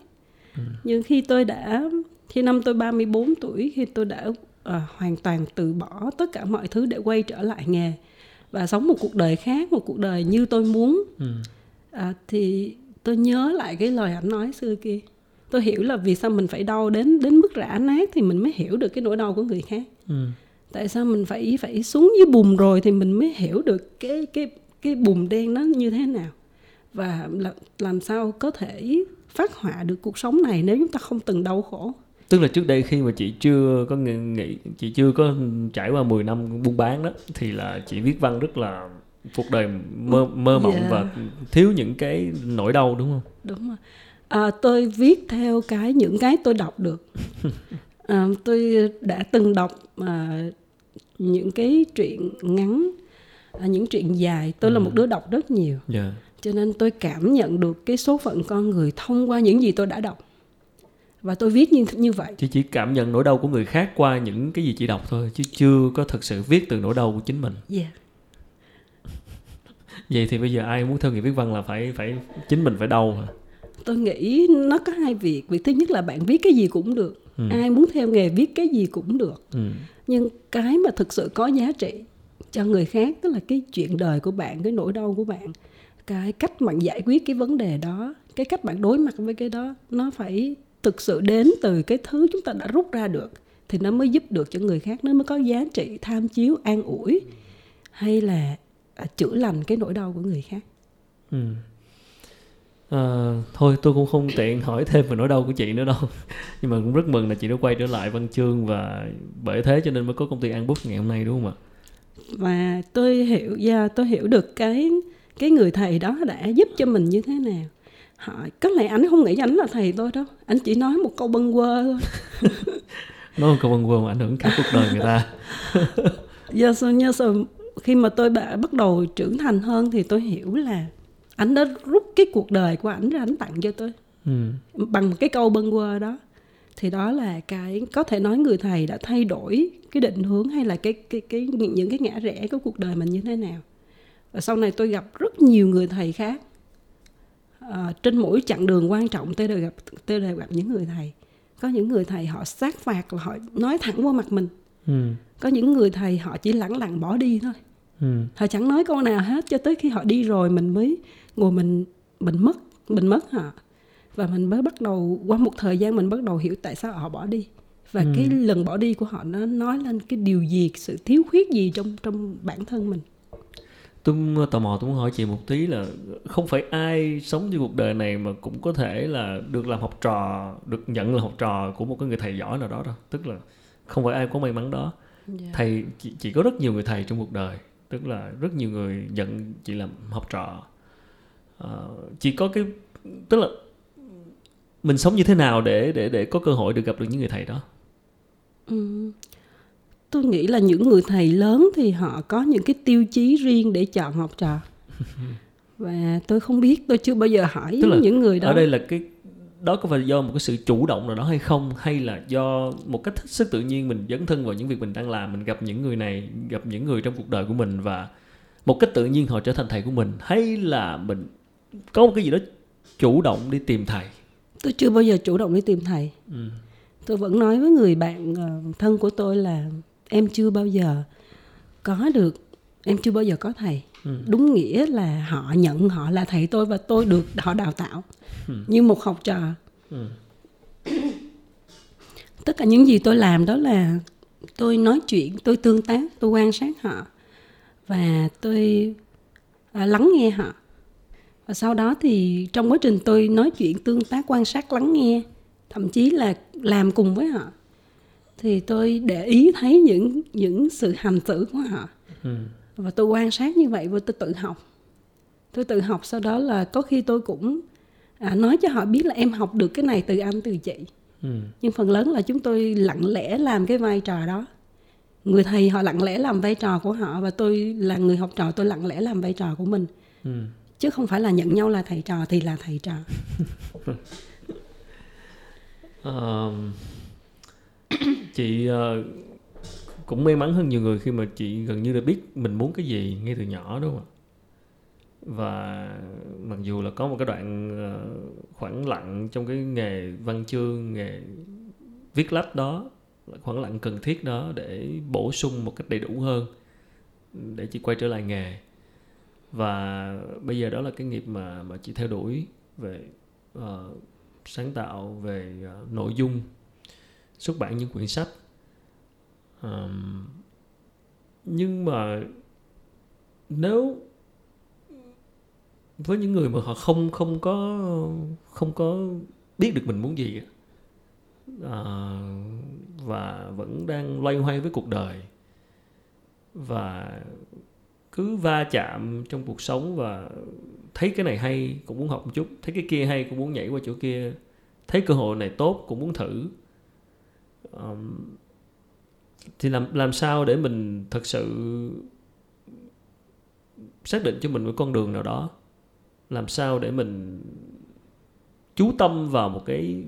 Ừ. Nhưng khi tôi đã... Khi năm tôi ba mươi bốn tuổi, khi tôi đã à, hoàn toàn từ bỏ tất cả mọi thứ để quay trở lại nghề và sống một cuộc đời khác, một cuộc đời như tôi muốn, ừ. à, thì tôi nhớ lại cái lời ảnh nói xưa kia. Tôi hiểu là vì sao mình phải đau đến đến mức rã nát thì mình mới hiểu được cái nỗi đau của người khác. Ừ. Tại sao mình phải phải xuống dưới bùn rồi thì mình mới hiểu được cái cái cái bùn đen nó như thế nào, và làm sao có thể phát họa được cuộc sống này nếu chúng ta không từng đau khổ. Tức là trước đây khi mà chị chưa có nghĩ, chị chưa có trải qua mười năm buôn bán đó, thì là chị viết văn rất là cuộc đời mơ, mơ mộng, yeah. và thiếu những cái nỗi đau đúng không? Đúng rồi. À, tôi viết theo cái những cái tôi đọc được. À, tôi đã từng đọc à, những cái truyện ngắn, à, những truyện dài. Tôi ừ. là một đứa đọc rất nhiều. Yeah. Cho nên tôi cảm nhận được cái số phận con người thông qua những gì tôi đã đọc. Và tôi viết như, như vậy. Chị chỉ cảm nhận nỗi đau của người khác qua những cái gì chị đọc thôi, chứ chưa có thật sự viết từ nỗi đau của chính mình. Dạ. Yeah. Vậy thì bây giờ ai muốn theo nghiệp viết văn là phải, phải chính mình phải đau hả? Tôi nghĩ nó có hai việc. Việc thứ nhất là bạn viết cái gì cũng được. Ừ. Ai muốn theo nghề viết cái gì cũng được. Ừ. Nhưng cái mà thực sự có giá trị cho người khác, tức là cái chuyện đời của bạn, cái nỗi đau của bạn, cái cách bạn giải quyết cái vấn đề đó, cái cách bạn đối mặt với cái đó, nó phải... thực sự đến từ cái thứ chúng ta đã rút ra được thì nó mới giúp được cho người khác, nó mới có giá trị tham chiếu, an ủi hay là chữa lành cái nỗi đau của người khác. Ừ. À, thôi tôi cũng không tiện hỏi thêm về nỗi đau của chị nữa đâu. Nhưng mà cũng rất mừng là chị đã quay trở lại văn chương, và bởi thế cho nên mới có công ty Anbooks ngày hôm nay đúng không ạ? Và tôi hiểu yeah, tôi hiểu được cái cái người thầy đó đã giúp cho mình như thế nào. Họ, có lẽ anh không nghĩ anh là thầy tôi đâu, anh chỉ nói một câu bâng quơ thôi. Nói một câu bâng quơ mà ảnh hưởng cả cuộc đời người ta. Yes, yes, khi mà tôi bắt đầu trưởng thành hơn thì tôi hiểu là ảnh đã rút cái cuộc đời của ảnh ra, ảnh tặng cho tôi ừ. bằng một cái câu bâng quơ đó. Thì đó là cái có thể nói người thầy đã thay đổi cái định hướng hay là cái cái cái những cái ngã rẽ của cuộc đời mình như thế nào. Và sau này tôi gặp rất nhiều người thầy khác. À, trên mỗi chặng đường quan trọng tôi đều gặp tôi đều gặp những người thầy. Có những người thầy họ sát phạt là họ nói thẳng qua mặt mình. Ừ. Có những người thầy họ chỉ lẳng lặng bỏ đi thôi. Ừ. Họ chẳng nói câu nào hết cho tới khi họ đi rồi mình mới ngồi mình mình mất mình mất họ, và mình mới bắt đầu qua một thời gian mình bắt đầu hiểu tại sao họ bỏ đi, và ừ. cái lần bỏ đi của họ nó nói lên cái điều gì, sự thiếu khuyết gì trong trong bản thân mình. Tôi tò mò, tôi muốn hỏi chị một tí là không phải ai sống trên cuộc đời này mà cũng có thể là được làm học trò, được nhận là học trò của một cái người thầy giỏi nào đó đâu. Tức là không phải ai có may mắn đó. Yeah. Thầy chị, chị có rất nhiều người thầy trong cuộc đời, tức là rất nhiều người nhận chị làm học trò. À, chị có cái tức là mình sống như thế nào để để để có cơ hội được gặp được những người thầy đó? Ừ. Tôi nghĩ là những người thầy lớn thì họ có những cái tiêu chí riêng để chọn học trò. Và tôi không biết, tôi chưa bao giờ hỏi những người đó. Ở đây là cái đó có phải do một cái sự chủ động nào đó hay không, hay là do một cách hết sức tự nhiên mình dấn thân vào những việc mình đang làm, mình gặp những người này, gặp những người trong cuộc đời của mình và một cách tự nhiên họ trở thành thầy của mình, hay là mình có một cái gì đó chủ động đi tìm thầy? Tôi chưa bao giờ chủ động đi tìm thầy. Ừ. Tôi vẫn nói với người bạn thân của tôi là em chưa bao giờ có được, em chưa bao giờ có thầy. Ừ. Đúng nghĩa là họ nhận họ là thầy tôi và tôi được họ đào tạo ừ. như một học trò. Ừ. Tất cả những gì tôi làm đó là tôi nói chuyện, tôi tương tác, tôi quan sát họ và tôi à, lắng nghe họ. Và sau đó thì trong quá trình tôi nói chuyện, tương tác, quan sát, lắng nghe, thậm chí là làm cùng với họ, thì tôi để ý thấy những, những sự hành xử của họ. Ừ. Và tôi quan sát như vậy và tôi tự học. Tôi tự học, sau đó là có khi tôi cũng à, nói cho họ biết là em học được cái này từ anh, từ chị. Ừ. Nhưng phần lớn là chúng tôi lặng lẽ làm cái vai trò đó. Người thầy họ lặng lẽ làm vai trò của họ và tôi là người học trò, tôi lặng lẽ làm vai trò của mình. Ừ. Chứ không phải là nhận nhau là thầy trò thì là thầy trò. Um, chị uh, cũng may mắn hơn nhiều người khi mà chị gần như đã biết mình muốn cái gì ngay từ nhỏ đúng không ạ? Và mặc dù là có một cái đoạn uh, khoảng lặng trong cái nghề văn chương, nghề viết lách đó, khoảng lặng cần thiết đó để bổ sung một cách đầy đủ hơn để chị quay trở lại nghề. Và bây giờ đó là cái nghiệp mà, mà chị theo đuổi về uh, sáng tạo, về uh, nội dung, xuất bản những quyển sách. Um, nhưng mà nếu với những người mà họ không không có không có biết được mình muốn gì uh, và vẫn đang loay hoay với cuộc đời và cứ va chạm trong cuộc sống và thấy cái này hay cũng muốn học một chút, thấy cái kia hay cũng muốn nhảy qua chỗ kia, thấy cơ hội này tốt cũng muốn thử, um, thì làm, làm sao để mình thật sự xác định cho mình một con đường nào đó? Làm sao để mình chú tâm vào một cái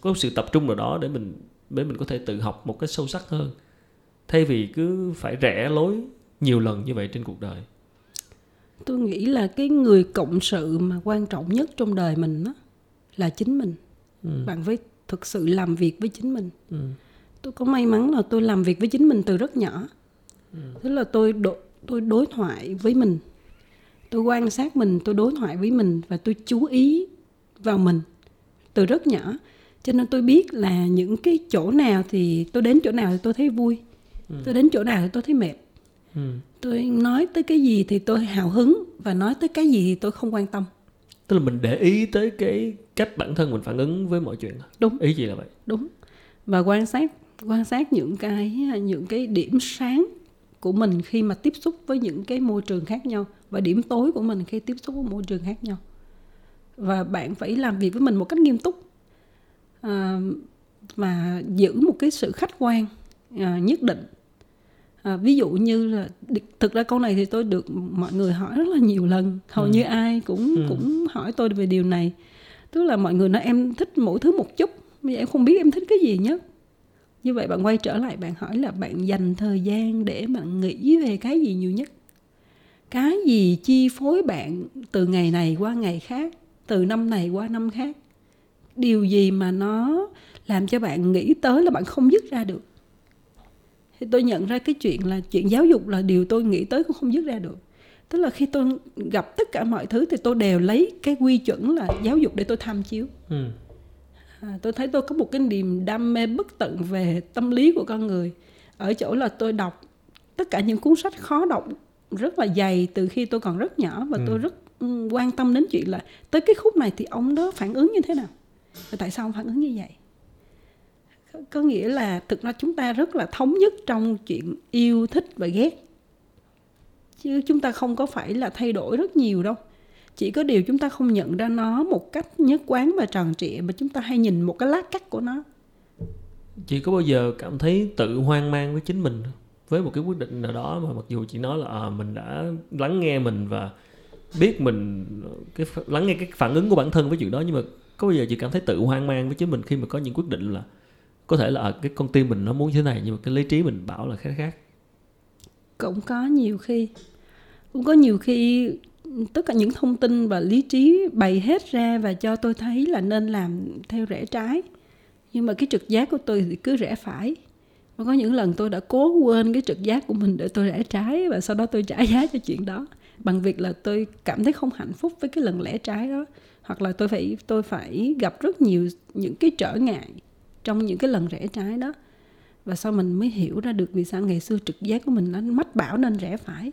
có sự tập trung nào đó để mình để mình có thể tự học một cách sâu sắc hơn, thay vì cứ phải rẽ lối nhiều lần như vậy trên cuộc đời? Tôi nghĩ là cái người cộng sự mà quan trọng nhất trong đời mình đó là chính mình. Ừ. Bạn phải thực sự làm việc với chính mình. Ừ. Tôi có may mắn là tôi làm việc với chính mình từ rất nhỏ. Ừ. Tức là tôi, đo- tôi đối thoại với mình. Tôi quan sát mình, tôi đối thoại với mình và tôi chú ý vào mình từ rất nhỏ. Cho nên tôi biết là những cái chỗ nào thì tôi đến chỗ nào thì tôi thấy vui. Ừ. Tôi đến chỗ nào thì tôi thấy mệt. Ừ. Tôi nói tới cái gì thì tôi hào hứng và nói tới cái gì thì tôi không quan tâm. Tức là mình để ý tới cái cách bản thân mình phản ứng với mọi chuyện. Đúng. Ý gì là vậy? Đúng. Và quan sát quan sát những cái những cái điểm sáng của mình khi mà tiếp xúc với những cái môi trường khác nhau, và điểm tối của mình khi tiếp xúc với môi trường khác nhau. Và bạn phải làm việc với mình một cách nghiêm túc, à, và giữ một cái sự khách quan à, nhất định. À, ví dụ như là, thực ra câu này thì tôi được mọi người hỏi rất là nhiều lần, hầu ừ. như ai cũng ừ. cũng hỏi tôi về điều này. Tức là mọi người nói em thích mỗi thứ một chút, bây giờ em không biết em thích cái gì nhất. Như vậy bạn quay trở lại, bạn hỏi là bạn dành thời gian để bạn nghĩ về cái gì nhiều nhất, cái gì chi phối bạn từ ngày này qua ngày khác, từ năm này qua năm khác. Điều gì mà nó làm cho bạn nghĩ tới là bạn không dứt ra được. Thì tôi nhận ra cái chuyện là chuyện giáo dục là điều tôi nghĩ tới cũng không dứt ra được. Tức là khi tôi gặp tất cả mọi thứ thì tôi đều lấy cái quy chuẩn là giáo dục để tôi tham chiếu. Ừ. À, tôi thấy tôi có một cái niềm đam mê bất tận về tâm lý của con người, ở chỗ là tôi đọc tất cả những cuốn sách khó đọc rất là dày từ khi tôi còn rất nhỏ. Và ừ. tôi rất quan tâm đến chuyện là tới cái khúc này thì ông đó phản ứng như thế nào, và tại sao ông phản ứng như vậy. Có nghĩa là thực ra chúng ta rất là thống nhất trong chuyện yêu thích và ghét, chứ chúng ta không có phải là thay đổi rất nhiều đâu. Chỉ có điều chúng ta không nhận ra nó một cách nhất quán và tròn trịa, mà chúng ta hay nhìn một cái lát cắt của nó. Chị có bao giờ cảm thấy tự hoang mang với chính mình với một cái quyết định nào đó, mà mặc dù chị nói là à, mình đã lắng nghe mình và biết mình cái, lắng nghe cái phản ứng của bản thân với chuyện đó, nhưng mà có bao giờ chị cảm thấy tự hoang mang với chính mình khi mà có những quyết định là có thể là à, cái con tim mình nó muốn thế này nhưng mà cái lý trí mình bảo là khác khác? Cũng có nhiều khi cũng có nhiều khi tất cả những thông tin và lý trí bày hết ra và cho tôi thấy là nên làm theo rẽ trái, nhưng mà cái trực giác của tôi thì cứ rẽ phải. Và có những lần tôi đã cố quên cái trực giác của mình để tôi rẽ trái, và sau đó tôi trả giá cho chuyện đó bằng việc là tôi cảm thấy không hạnh phúc với cái lần lẽ trái đó, hoặc là tôi phải tôi phải gặp rất nhiều những cái trở ngại trong những cái lần rẽ trái đó. Và sau mình mới hiểu ra được vì sao ngày xưa trực giác của mình nó mách bảo nên rẽ phải,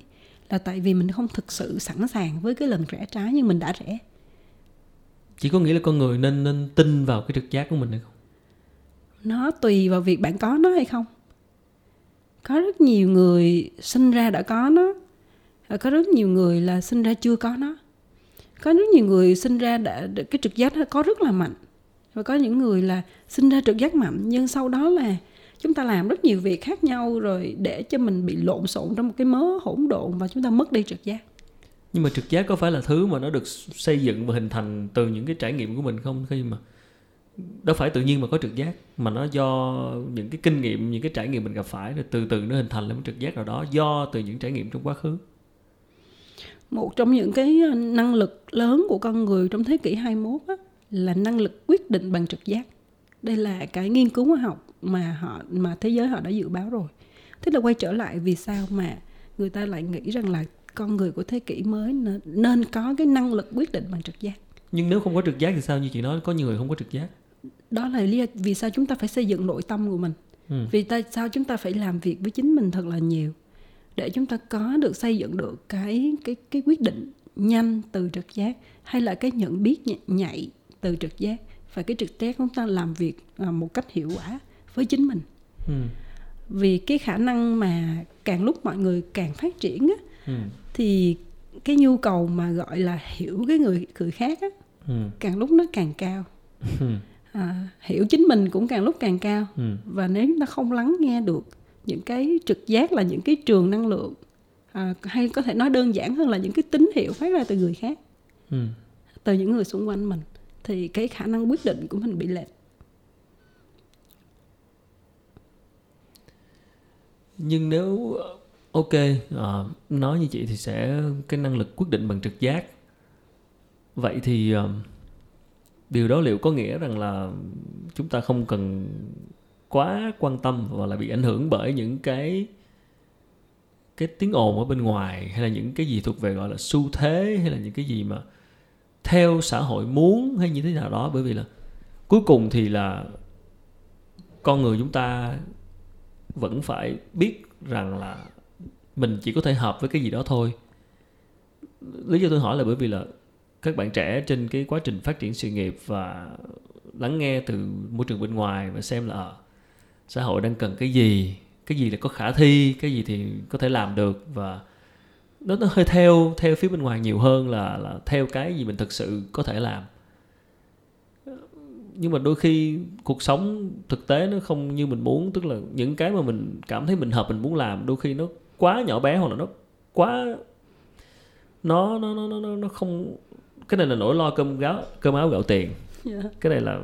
là tại vì mình không thực sự sẵn sàng với cái lần rẽ trái nhưng mình đã rẽ. Chỉ có nghĩa là con người nên nên tin vào cái trực giác của mình hay không? Nó tùy vào việc bạn có nó hay không. Có rất nhiều người sinh ra đã có nó, có rất nhiều người là sinh ra chưa có nó. Có rất nhiều người sinh ra đã cái trực giác có rất là mạnh, và có những người là sinh ra trực giác mạnh nhưng sau đó là chúng ta làm rất nhiều việc khác nhau rồi để cho mình bị lộn xộn trong một cái mớ hỗn độn và chúng ta mất đi trực giác. Nhưng mà trực giác có phải là thứ mà nó được xây dựng và hình thành từ những cái trải nghiệm của mình không? Khi mà đâu phải tự nhiên mà có trực giác, mà nó do những cái kinh nghiệm, những cái trải nghiệm mình gặp phải rồi từ từ nó hình thành lên một trực giác nào đó do từ những trải nghiệm trong quá khứ. Một trong những cái năng lực lớn của con người trong thế kỷ hai mươi mốt á, là năng lực quyết định bằng trực giác. Đây là cái nghiên cứu khoa học mà họ mà thế giới họ đã dự báo rồi. Thế là quay trở lại vì sao mà người ta lại nghĩ rằng là con người của thế kỷ mới nên, nên có cái năng lực quyết định bằng trực giác. Nhưng nếu không có trực giác thì sao? Như chị nói, có nhiều người không có trực giác. Đó là lý do vì sao chúng ta phải xây dựng nội tâm của mình. Ừ. Vì tại sao chúng ta phải làm việc với chính mình thật là nhiều để chúng ta có được xây dựng được cái cái cái quyết định nhanh từ trực giác, hay là cái nhận biết nhạy từ trực giác, và cái trực giác chúng ta làm việc một cách hiệu quả với chính mình. Ừ. Vì cái khả năng mà càng lúc mọi người càng phát triển á, ừ. thì cái nhu cầu mà gọi là hiểu cái người, người khác á, ừ. càng lúc nó càng cao. Ừ. À, hiểu chính mình cũng càng lúc càng cao. Ừ. Và nếu chúng ta không lắng nghe được những cái trực giác là những cái trường năng lượng, à, hay có thể nói đơn giản hơn là những cái tín hiệu phát ra từ người khác, ừ. từ những người xung quanh mình, thì cái khả năng quyết định của mình bị lệch. Nhưng nếu ok, à, nói như chị thì sẽ cái năng lực quyết định bằng trực giác. Vậy thì à, điều đó liệu có nghĩa rằng là chúng ta không cần quá quan tâm hoặc là bị ảnh hưởng bởi những cái cái tiếng ồn ở bên ngoài, hay là những cái gì thuộc về gọi là xu thế, hay là những cái gì mà theo xã hội muốn hay như thế nào đó, bởi vì là cuối cùng thì là con người chúng ta vẫn phải biết rằng là mình chỉ có thể hợp với cái gì đó thôi. Lý do tôi hỏi là bởi vì là các bạn trẻ trên cái quá trình phát triển sự nghiệp và lắng nghe từ môi trường bên ngoài và xem là à, xã hội đang cần cái gì, cái gì là có khả thi, cái gì thì có thể làm được, và nó nó hơi theo theo phía bên ngoài nhiều hơn là là theo cái gì mình thực sự có thể làm. Nhưng mà đôi khi cuộc sống thực tế nó không như mình muốn, tức là những cái mà mình cảm thấy mình hợp, mình muốn làm, đôi khi nó quá nhỏ bé hoặc là nó quá nó nó nó nó nó không, cái này là nỗi lo cơm gáo cơm áo gạo tiền. Yeah. Cái này là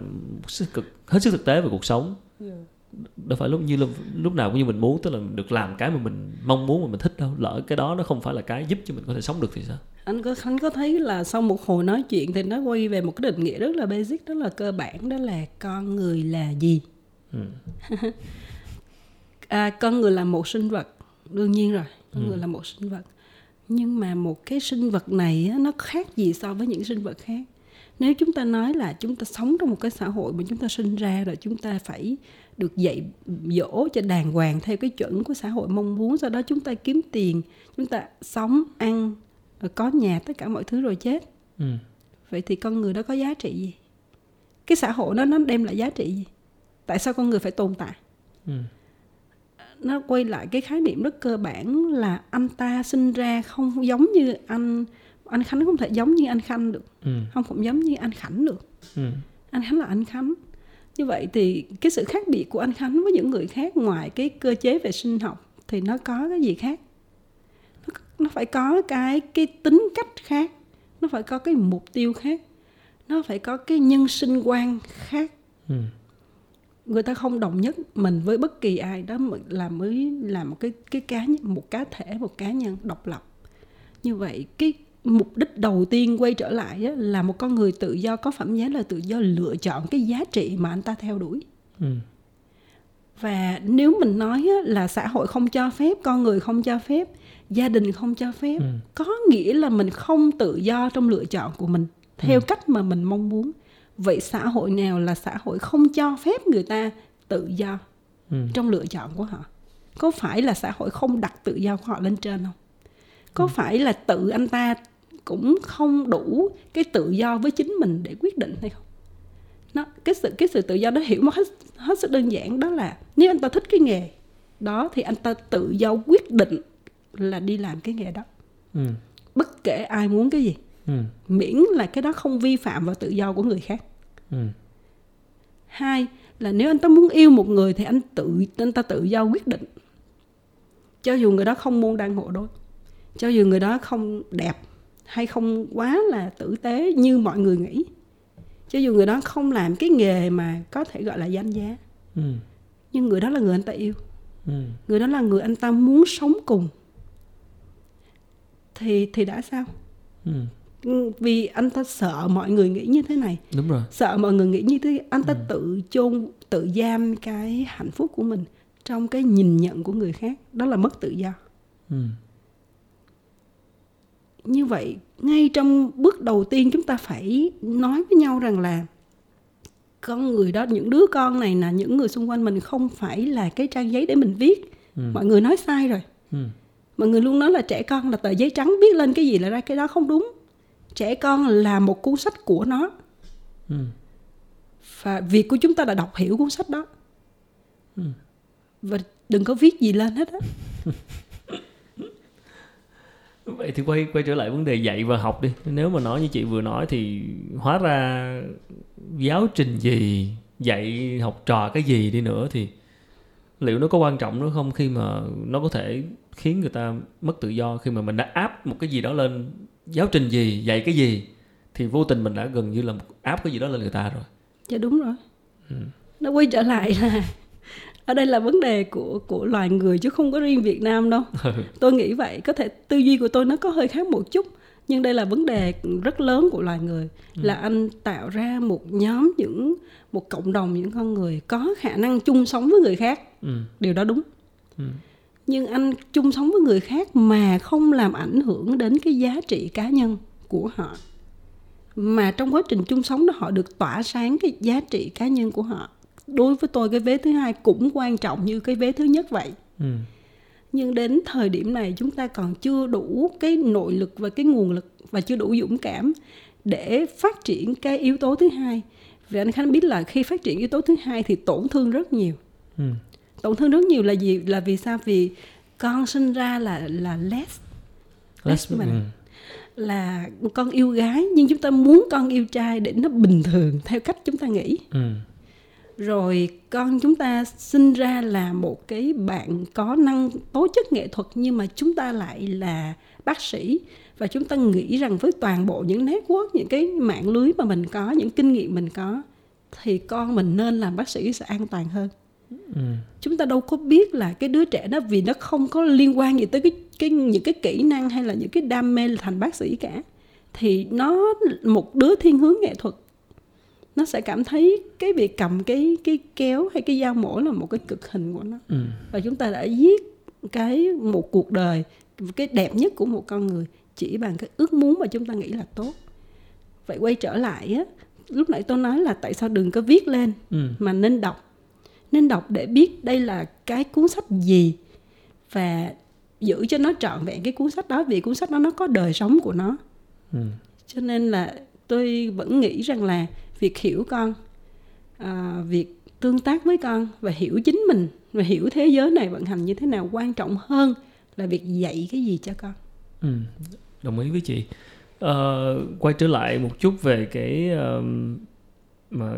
cực, hết sức thực tế về cuộc sống. Yeah. Đâu phải lúc như là, lúc nào cũng như mình muốn, tức là được làm cái mà mình mong muốn mà mình thích đâu. Lỡ cái đó nó không phải là cái giúp cho mình có thể sống được thì sao? Anh có anh có thấy là sau một hồi nói chuyện thì nó quay về một cái định nghĩa rất là basic, đó là cơ bản, đó là con người là gì? Ừ. À, con người là một sinh vật, đương nhiên rồi, con ừ. người là một sinh vật. Nhưng mà một cái sinh vật này á, nó khác gì so với những sinh vật khác? Nếu chúng ta nói là chúng ta sống trong một cái xã hội mà chúng ta sinh ra rồi, chúng ta phải được dạy dỗ cho đàng hoàng theo cái chuẩn của xã hội mong muốn, sau đó chúng ta kiếm tiền, chúng ta sống, ăn, có nhà, tất cả mọi thứ rồi chết. Ừ. Vậy thì con người đó có giá trị gì? Cái xã hội đó nó đem lại giá trị gì? Tại sao con người phải tồn tại? Ừ. Nó quay lại cái khái niệm rất cơ bản là anh ta sinh ra không giống như anh anh Khánh, không thể giống như anh Khanh được. Ừ. Không cũng giống như anh Khánh được. Ừ. Anh Khánh là anh Khánh. Như vậy thì cái sự khác biệt của anh Khánh với những người khác, ngoài cái cơ chế về sinh học, thì nó có cái gì khác? Nó, nó phải có cái, cái tính cách khác. Nó phải có cái mục tiêu khác. Nó phải có cái nhân sinh quan khác. Ừ. Người ta không đồng nhất mình với bất kỳ ai, đó là mới là một cái, cái cá, một cá thể, một cá nhân độc lập. Như vậy cái mục đích đầu tiên quay trở lại á, là một con người tự do có phẩm giá là tự do lựa chọn cái giá trị mà anh ta theo đuổi. Ừ. Và nếu mình nói á, là xã hội không cho phép, con người không cho phép, gia đình không cho phép, ừ. có nghĩa là mình không tự do trong lựa chọn của mình theo ừ. cách mà mình mong muốn. Vậy xã hội nào là xã hội không cho phép người ta tự do ừ. trong lựa chọn của họ? Có phải là xã hội không đặt tự do của họ lên trên không? Có ừ. phải là tự anh ta cũng không đủ cái tự do với chính mình để quyết định hay không? Nó, cái, sự, cái sự tự do đó hiểu một hết, hết sức đơn giản, đó là nếu anh ta thích cái nghề đó thì anh ta tự do quyết định là đi làm cái nghề đó. Ừ. Bất kể ai muốn cái gì. Ừ. Miễn là cái đó không vi phạm vào tự do của người khác. Ừ. Hai là nếu anh ta muốn yêu một người thì anh, tự, anh ta tự do quyết định, cho dù người đó không môn đăng hộ đối, cho dù người đó không đẹp hay không quá là tử tế như mọi người nghĩ, cho dù người đó không làm cái nghề mà có thể gọi là danh giá, ừ. nhưng người đó là người anh ta yêu, ừ. người đó là người anh ta muốn sống cùng, Thì, thì đã sao? Ừ. Vì anh ta sợ mọi người nghĩ như thế này. Đúng rồi. Sợ mọi người nghĩ như thế, anh ta ừ. tự chôn, tự giam cái hạnh phúc của mình trong cái nhìn nhận của người khác. Đó là mất tự do. Ừ. Như vậy, ngay trong bước đầu tiên chúng ta phải nói với nhau rằng là con người đó, những đứa con này là những người xung quanh mình không phải là cái trang giấy để mình viết. Ừ. Mọi người nói sai rồi. Ừ. Mọi người luôn nói là trẻ con là tờ giấy trắng, viết lên cái gì là ra cái đó, không đúng. Trẻ con là một cuốn sách của nó. Ừ. Và việc của chúng ta là đọc hiểu cuốn sách đó. Ừ. Và đừng có viết gì lên hết á. Vậy thì quay quay trở lại vấn đề dạy và học đi. Nếu mà nói như chị vừa nói thì hóa ra giáo trình gì, dạy học trò cái gì đi nữa thì liệu nó có quan trọng nữa không, khi mà nó có thể khiến người ta mất tự do? Khi mà mình đã áp một cái gì đó lên, giáo trình gì, dạy cái gì, thì vô tình mình đã gần như là áp cái gì đó lên người ta rồi. Dạ đúng rồi. Ừ. Nó quay trở lại là ở đây là vấn đề của, của loài người chứ không có riêng Việt Nam đâu. Tôi nghĩ vậy. Có thể tư duy của tôi nó có hơi khác một chút, nhưng đây là vấn đề rất lớn của loài người. Ừ. Là anh tạo ra một nhóm, những một cộng đồng những con người có khả năng chung sống với người khác. Ừ. Điều đó đúng. Ừ. Nhưng anh chung sống với người khác mà không làm ảnh hưởng đến cái giá trị cá nhân của họ, mà trong quá trình chung sống đó họ được tỏa sáng cái giá trị cá nhân của họ. Đối với tôi, cái vế thứ hai cũng quan trọng như cái vế thứ nhất vậy. Ừ. Nhưng đến thời điểm này chúng ta còn chưa đủ cái nội lực và cái nguồn lực, và chưa đủ dũng cảm để phát triển cái yếu tố thứ hai. Vì anh Khánh biết là khi phát triển yếu tố thứ hai thì tổn thương rất nhiều. Ừ. Tổn thương rất nhiều là gì? Là vì sao? Vì con sinh ra là là less, less mình. Ừ. Là con yêu gái nhưng chúng ta muốn con yêu trai để nó bình thường theo cách chúng ta nghĩ. Ừ. Rồi con chúng ta sinh ra là một cái bạn có năng tố chất nghệ thuật nhưng mà chúng ta lại là bác sĩ, và chúng ta nghĩ rằng với toàn bộ những network, những cái mạng lưới mà mình có, những kinh nghiệm mình có thì con mình nên làm bác sĩ sẽ an toàn hơn. Ừ. Chúng ta đâu có biết là cái đứa trẻ đó, vì nó không có liên quan gì tới cái, cái những cái kỹ năng hay là những cái đam mê là thành bác sĩ cả, thì nó một đứa thiên hướng nghệ thuật nó sẽ cảm thấy cái việc cầm cái cái kéo hay cái dao mổ là một cái cực hình của nó. Ừ. Và chúng ta đã giết cái một cuộc đời, cái đẹp nhất của một con người chỉ bằng cái ước muốn mà chúng ta nghĩ là tốt. Vậy quay trở lại á, lúc nãy tôi nói là tại sao đừng có viết lên, ừ, mà nên đọc. Nên đọc để biết đây là cái cuốn sách gì và giữ cho nó trọn vẹn cái cuốn sách đó, vì cuốn sách đó nó có đời sống của nó. Ừ. Cho nên là tôi vẫn nghĩ rằng là việc hiểu con, à, việc tương tác với con và hiểu chính mình và hiểu thế giới này vận hành như thế nào quan trọng hơn là việc dạy cái gì cho con. Ừ, đồng ý với chị. À, quay trở lại một chút về cái uh, mà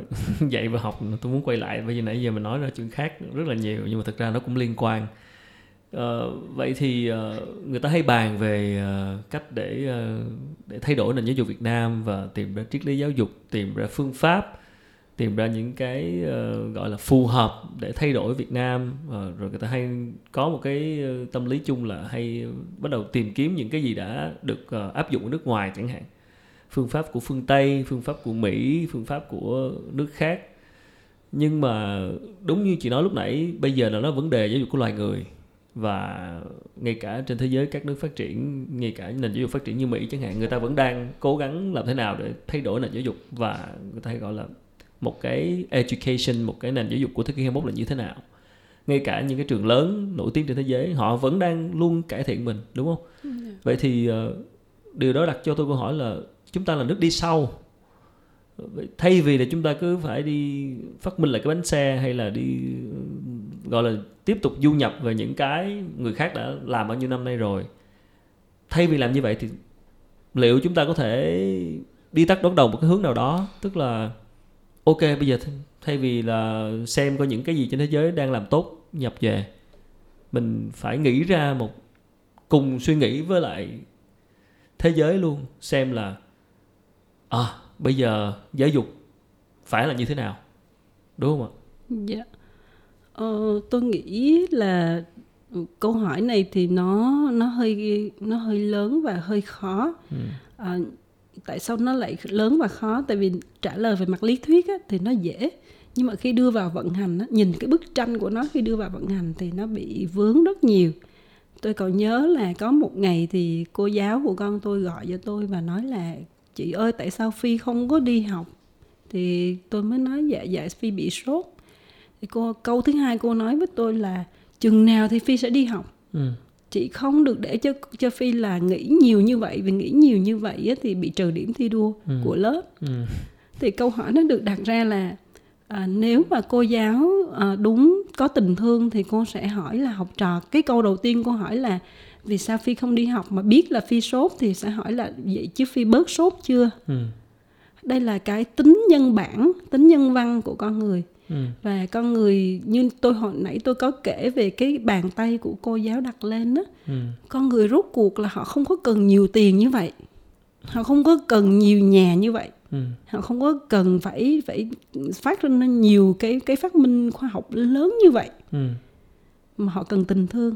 dạy và học, tôi muốn quay lại bởi vì nãy giờ mình nói ra chuyện khác rất là nhiều nhưng mà thực ra nó cũng liên quan. À, vậy thì uh, người ta hay bàn về uh, cách để uh, để thay đổi nền giáo dục Việt Nam và tìm ra triết lý giáo dục, tìm ra phương pháp, tìm ra những cái uh, gọi là phù hợp để thay đổi Việt Nam. Uh, rồi người ta hay có một cái tâm lý chung là hay bắt đầu tìm kiếm những cái gì đã được uh, áp dụng ở nước ngoài chẳng hạn, phương pháp của phương Tây, phương pháp của Mỹ, phương pháp của nước khác. Nhưng mà đúng như chị nói lúc nãy, bây giờ là nó vấn đề giáo dục của loài người. Và ngay cả trên thế giới các nước phát triển, ngay cả nền giáo dục phát triển như Mỹ chẳng hạn, người ta vẫn đang cố gắng làm thế nào để thay đổi nền giáo dục, và người ta hay gọi là một cái education, một cái nền giáo dục của thế kỷ hai mươi mốt là như thế nào. Ngay cả những cái trường lớn nổi tiếng trên thế giới, họ vẫn đang luôn cải thiện mình, đúng không? Vậy thì điều đó đặt cho tôi câu hỏi là chúng ta là nước đi sau. Thay vì là chúng ta cứ phải đi phát minh lại cái bánh xe hay là đi gọi là tiếp tục du nhập về những cái người khác đã làm bao nhiêu năm nay rồi, thay vì làm như vậy thì liệu chúng ta có thể đi tắt đón đầu một cái hướng nào đó, tức là ok bây giờ thay vì là xem coi những cái gì trên thế giới đang làm tốt nhập về, mình phải nghĩ ra một cùng suy nghĩ với lại thế giới luôn, xem là à bây giờ giáo dục phải là như thế nào, đúng không ạ? Dạ. Ờ, tôi nghĩ là câu hỏi này thì nó nó hơi nó hơi lớn và hơi khó. Ừ. À, tại sao nó lại lớn và khó? Tại vì trả lời về mặt lý thuyết á, thì nó dễ, nhưng mà khi đưa vào vận hành á, nhìn cái bức tranh của nó khi đưa vào vận hành thì nó bị vướng rất nhiều. Tôi còn nhớ là có một ngày thì cô giáo của con tôi gọi cho tôi và nói là chị ơi tại sao Phi không có đi học? Thì tôi mới nói dạ dạ Phi bị sốt. Thì cô, câu thứ hai cô nói với tôi là chừng nào thì Phi sẽ đi học. Ừ. Chị không được để cho, cho Phi là nghĩ nhiều như vậy, vì nghĩ nhiều như vậy á, thì bị trừ điểm thi đua ừ. của lớp. Ừ. Thì câu hỏi nó được đặt ra là à, nếu mà cô giáo à, đúng có tình thương thì cô sẽ hỏi là học trò, cái câu đầu tiên cô hỏi là vì sao Phi không đi học, mà biết là Phi sốt thì sẽ hỏi là vậy chứ Phi bớt sốt chưa? Ừ. Đây là cái tính nhân bản, tính nhân văn của con người. Ừ. Và con người như tôi hồi nãy tôi có kể về cái bàn tay của cô giáo đặt lên đó, ừ. con người rốt cuộc là họ không có cần nhiều tiền như vậy, họ không có cần nhiều nhà như vậy, ừ. họ không có cần phải phải phát ra nhiều cái cái phát minh khoa học lớn như vậy, ừ. mà họ cần tình thương.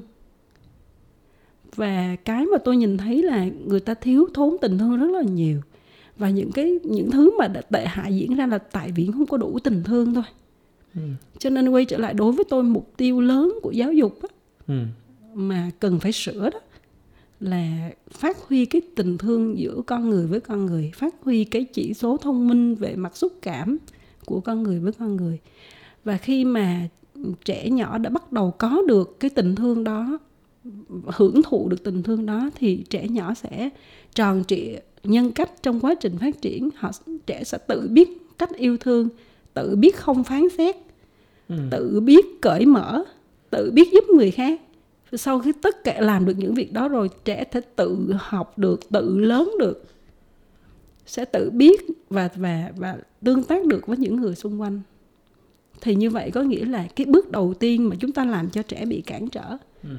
Và cái mà tôi nhìn thấy là người ta thiếu thốn tình thương rất là nhiều, và những cái những thứ mà tệ hại diễn ra là tại vì không có đủ tình thương thôi. Ừ. Cho nên quay trở lại, đối với tôi mục tiêu lớn của giáo dục á, ừ. mà cần phải sửa đó là phát huy cái tình thương giữa con người với con người, phát huy cái chỉ số thông minh về mặt xúc cảm của con người với con người. Và khi mà trẻ nhỏ đã bắt đầu có được cái tình thương đó, hưởng thụ được tình thương đó, thì trẻ nhỏ sẽ tròn trịa nhân cách trong quá trình phát triển, họ trẻ sẽ tự biết cách yêu thương, tự biết không phán xét, ừ. tự biết cởi mở, tự biết giúp người khác. Sau khi tất cả làm được những việc đó rồi, trẻ sẽ tự học được, tự lớn được, sẽ tự biết và, và, và tương tác được với những người xung quanh. Thì như vậy có nghĩa là cái bước đầu tiên mà chúng ta làm cho trẻ bị cản trở ừ.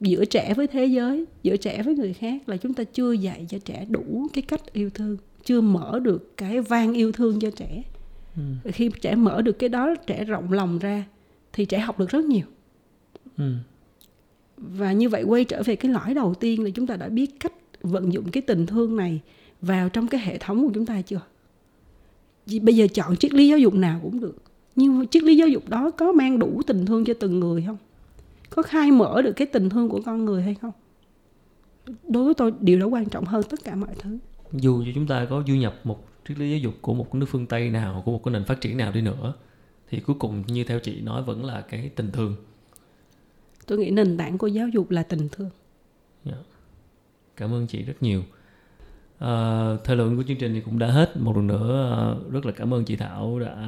giữa trẻ với thế giới, giữa trẻ với người khác, là chúng ta chưa dạy cho trẻ đủ cái cách yêu thương, chưa mở được cái vang yêu thương cho trẻ. ừ. Khi trẻ mở được cái đó, trẻ rộng lòng ra thì trẻ học được rất nhiều. ừ. Và như vậy quay trở về cái lõi đầu tiên là chúng ta đã biết cách vận dụng cái tình thương này vào trong cái hệ thống của chúng ta chưa? Bây giờ chọn triết lý giáo dục nào cũng được, nhưng triết lý giáo dục đó có mang đủ tình thương cho từng người không? Có khai mở được cái tình thương của con người hay không? Đối với tôi, điều đó quan trọng hơn tất cả mọi thứ. Dù cho chúng ta có du nhập một triết lý giáo dục của một nước phương Tây nào, của một cái nền phát triển nào đi nữa, thì cuối cùng như theo chị nói vẫn là cái tình thương. Tôi nghĩ nền tảng của giáo dục là tình thương. yeah. Cảm ơn chị rất nhiều. À, thời lượng của chương trình thì cũng đã hết. Một lần nữa rất là cảm ơn chị Thảo đã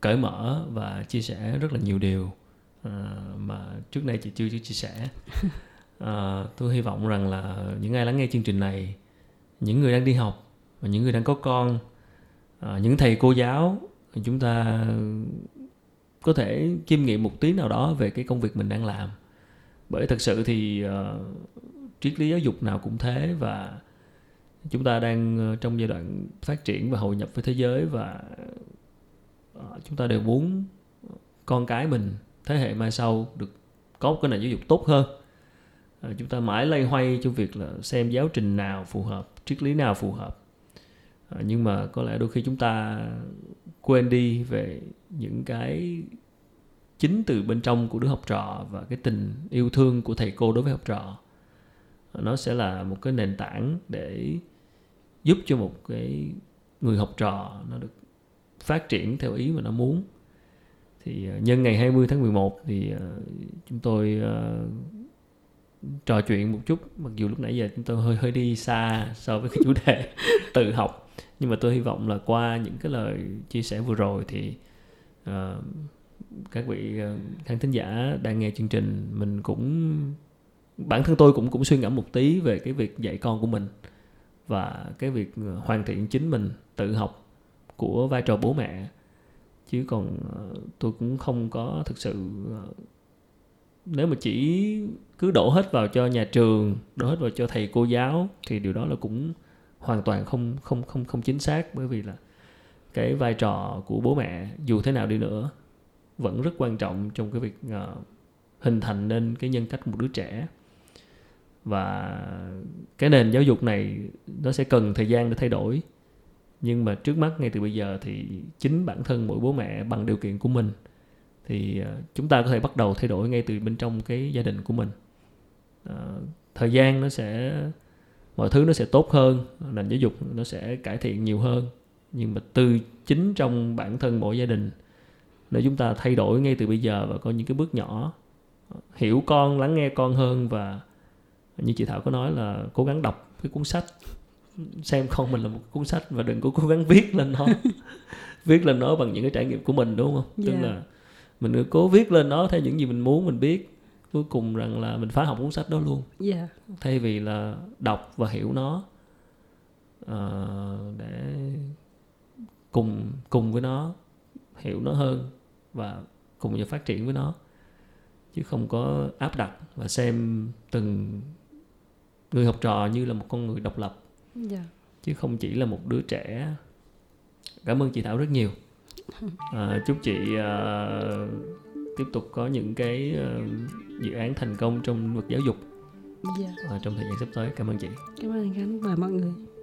cởi mở và chia sẻ rất là nhiều điều à, mà trước nay chị chưa chia sẻ. à, Tôi hy vọng rằng là những ai lắng nghe chương trình này, những người đang đi học và những người đang có con, à, những thầy cô giáo, chúng ta có thể chiêm nghiệm một tí nào đó về cái công việc mình đang làm. Bởi thật sự thì à, triết lý giáo dục nào cũng thế, và chúng ta đang trong giai đoạn phát triển và hội nhập với thế giới, và chúng ta đều muốn con cái mình, thế hệ mai sau được có một cái nền giáo dục tốt hơn. Chúng ta mãi loay hoay trong việc là xem giáo trình nào phù hợp, triết lý nào phù hợp. Nhưng mà có lẽ đôi khi chúng ta quên đi về những cái chính từ bên trong của đứa học trò, và cái tình yêu thương của thầy cô đối với học trò. Nó sẽ là một cái nền tảng để giúp cho một cái người học trò nó được phát triển theo ý mà nó muốn. Thì nhân ngày hai mươi tháng mười một thì chúng tôi uh, trò chuyện một chút. Mặc dù lúc nãy giờ chúng tôi hơi hơi đi xa so với cái chủ đề tự học, nhưng mà tôi hy vọng là qua những cái lời chia sẻ vừa rồi thì uh, các vị uh, khán thính giả đang nghe chương trình, mình cũng, bản thân tôi cũng cũng suy ngẫm một tí về cái việc dạy con của mình và cái việc hoàn thiện chính mình, tự học của vai trò bố mẹ. Chứ còn tôi cũng không có thực sự, nếu mà chỉ cứ đổ hết vào cho nhà trường, đổ hết vào cho thầy cô giáo thì điều đó là cũng hoàn toàn không không không không chính xác. Bởi vì là cái vai trò của bố mẹ dù thế nào đi nữa vẫn rất quan trọng trong cái việc uh, hình thành nên cái nhân cách một đứa trẻ. Và cái nền giáo dục này nó sẽ cần thời gian để thay đổi, nhưng mà trước mắt ngay từ bây giờ thì chính bản thân mỗi bố mẹ bằng điều kiện của mình thì chúng ta có thể bắt đầu thay đổi ngay từ bên trong cái gia đình của mình. À, thời gian nó sẽ, mọi thứ nó sẽ tốt hơn, nền giáo dục nó sẽ cải thiện nhiều hơn, nhưng mà từ chính trong bản thân mỗi gia đình, nếu chúng ta thay đổi ngay từ bây giờ và có những cái bước nhỏ, hiểu con, lắng nghe con hơn, và như chị Thảo có nói là cố gắng đọc cái cuốn sách, xem con mình là một cuốn sách, và đừng có cố gắng viết lên nó viết lên nó bằng những cái trải nghiệm của mình, đúng không? Yeah. Tức là mình cố viết lên nó theo những gì mình muốn mình biết, cuối cùng rằng là mình phá hỏng cuốn sách đó luôn. Yeah. Thay vì là đọc và hiểu nó à, để cùng cùng với nó, hiểu nó hơn và cùng nhau phát triển với nó, chứ không có áp đặt và xem từng người học trò như là một con người độc lập. Dạ. Chứ không chỉ là một đứa trẻ. Cảm ơn chị Thảo rất nhiều. À, chúc chị uh, tiếp tục có những cái uh, dự án thành công trong lĩnh vực giáo dục. Dạ. À, trong thời gian sắp tới. Cảm ơn chị. Cảm ơn Khánh và mọi người.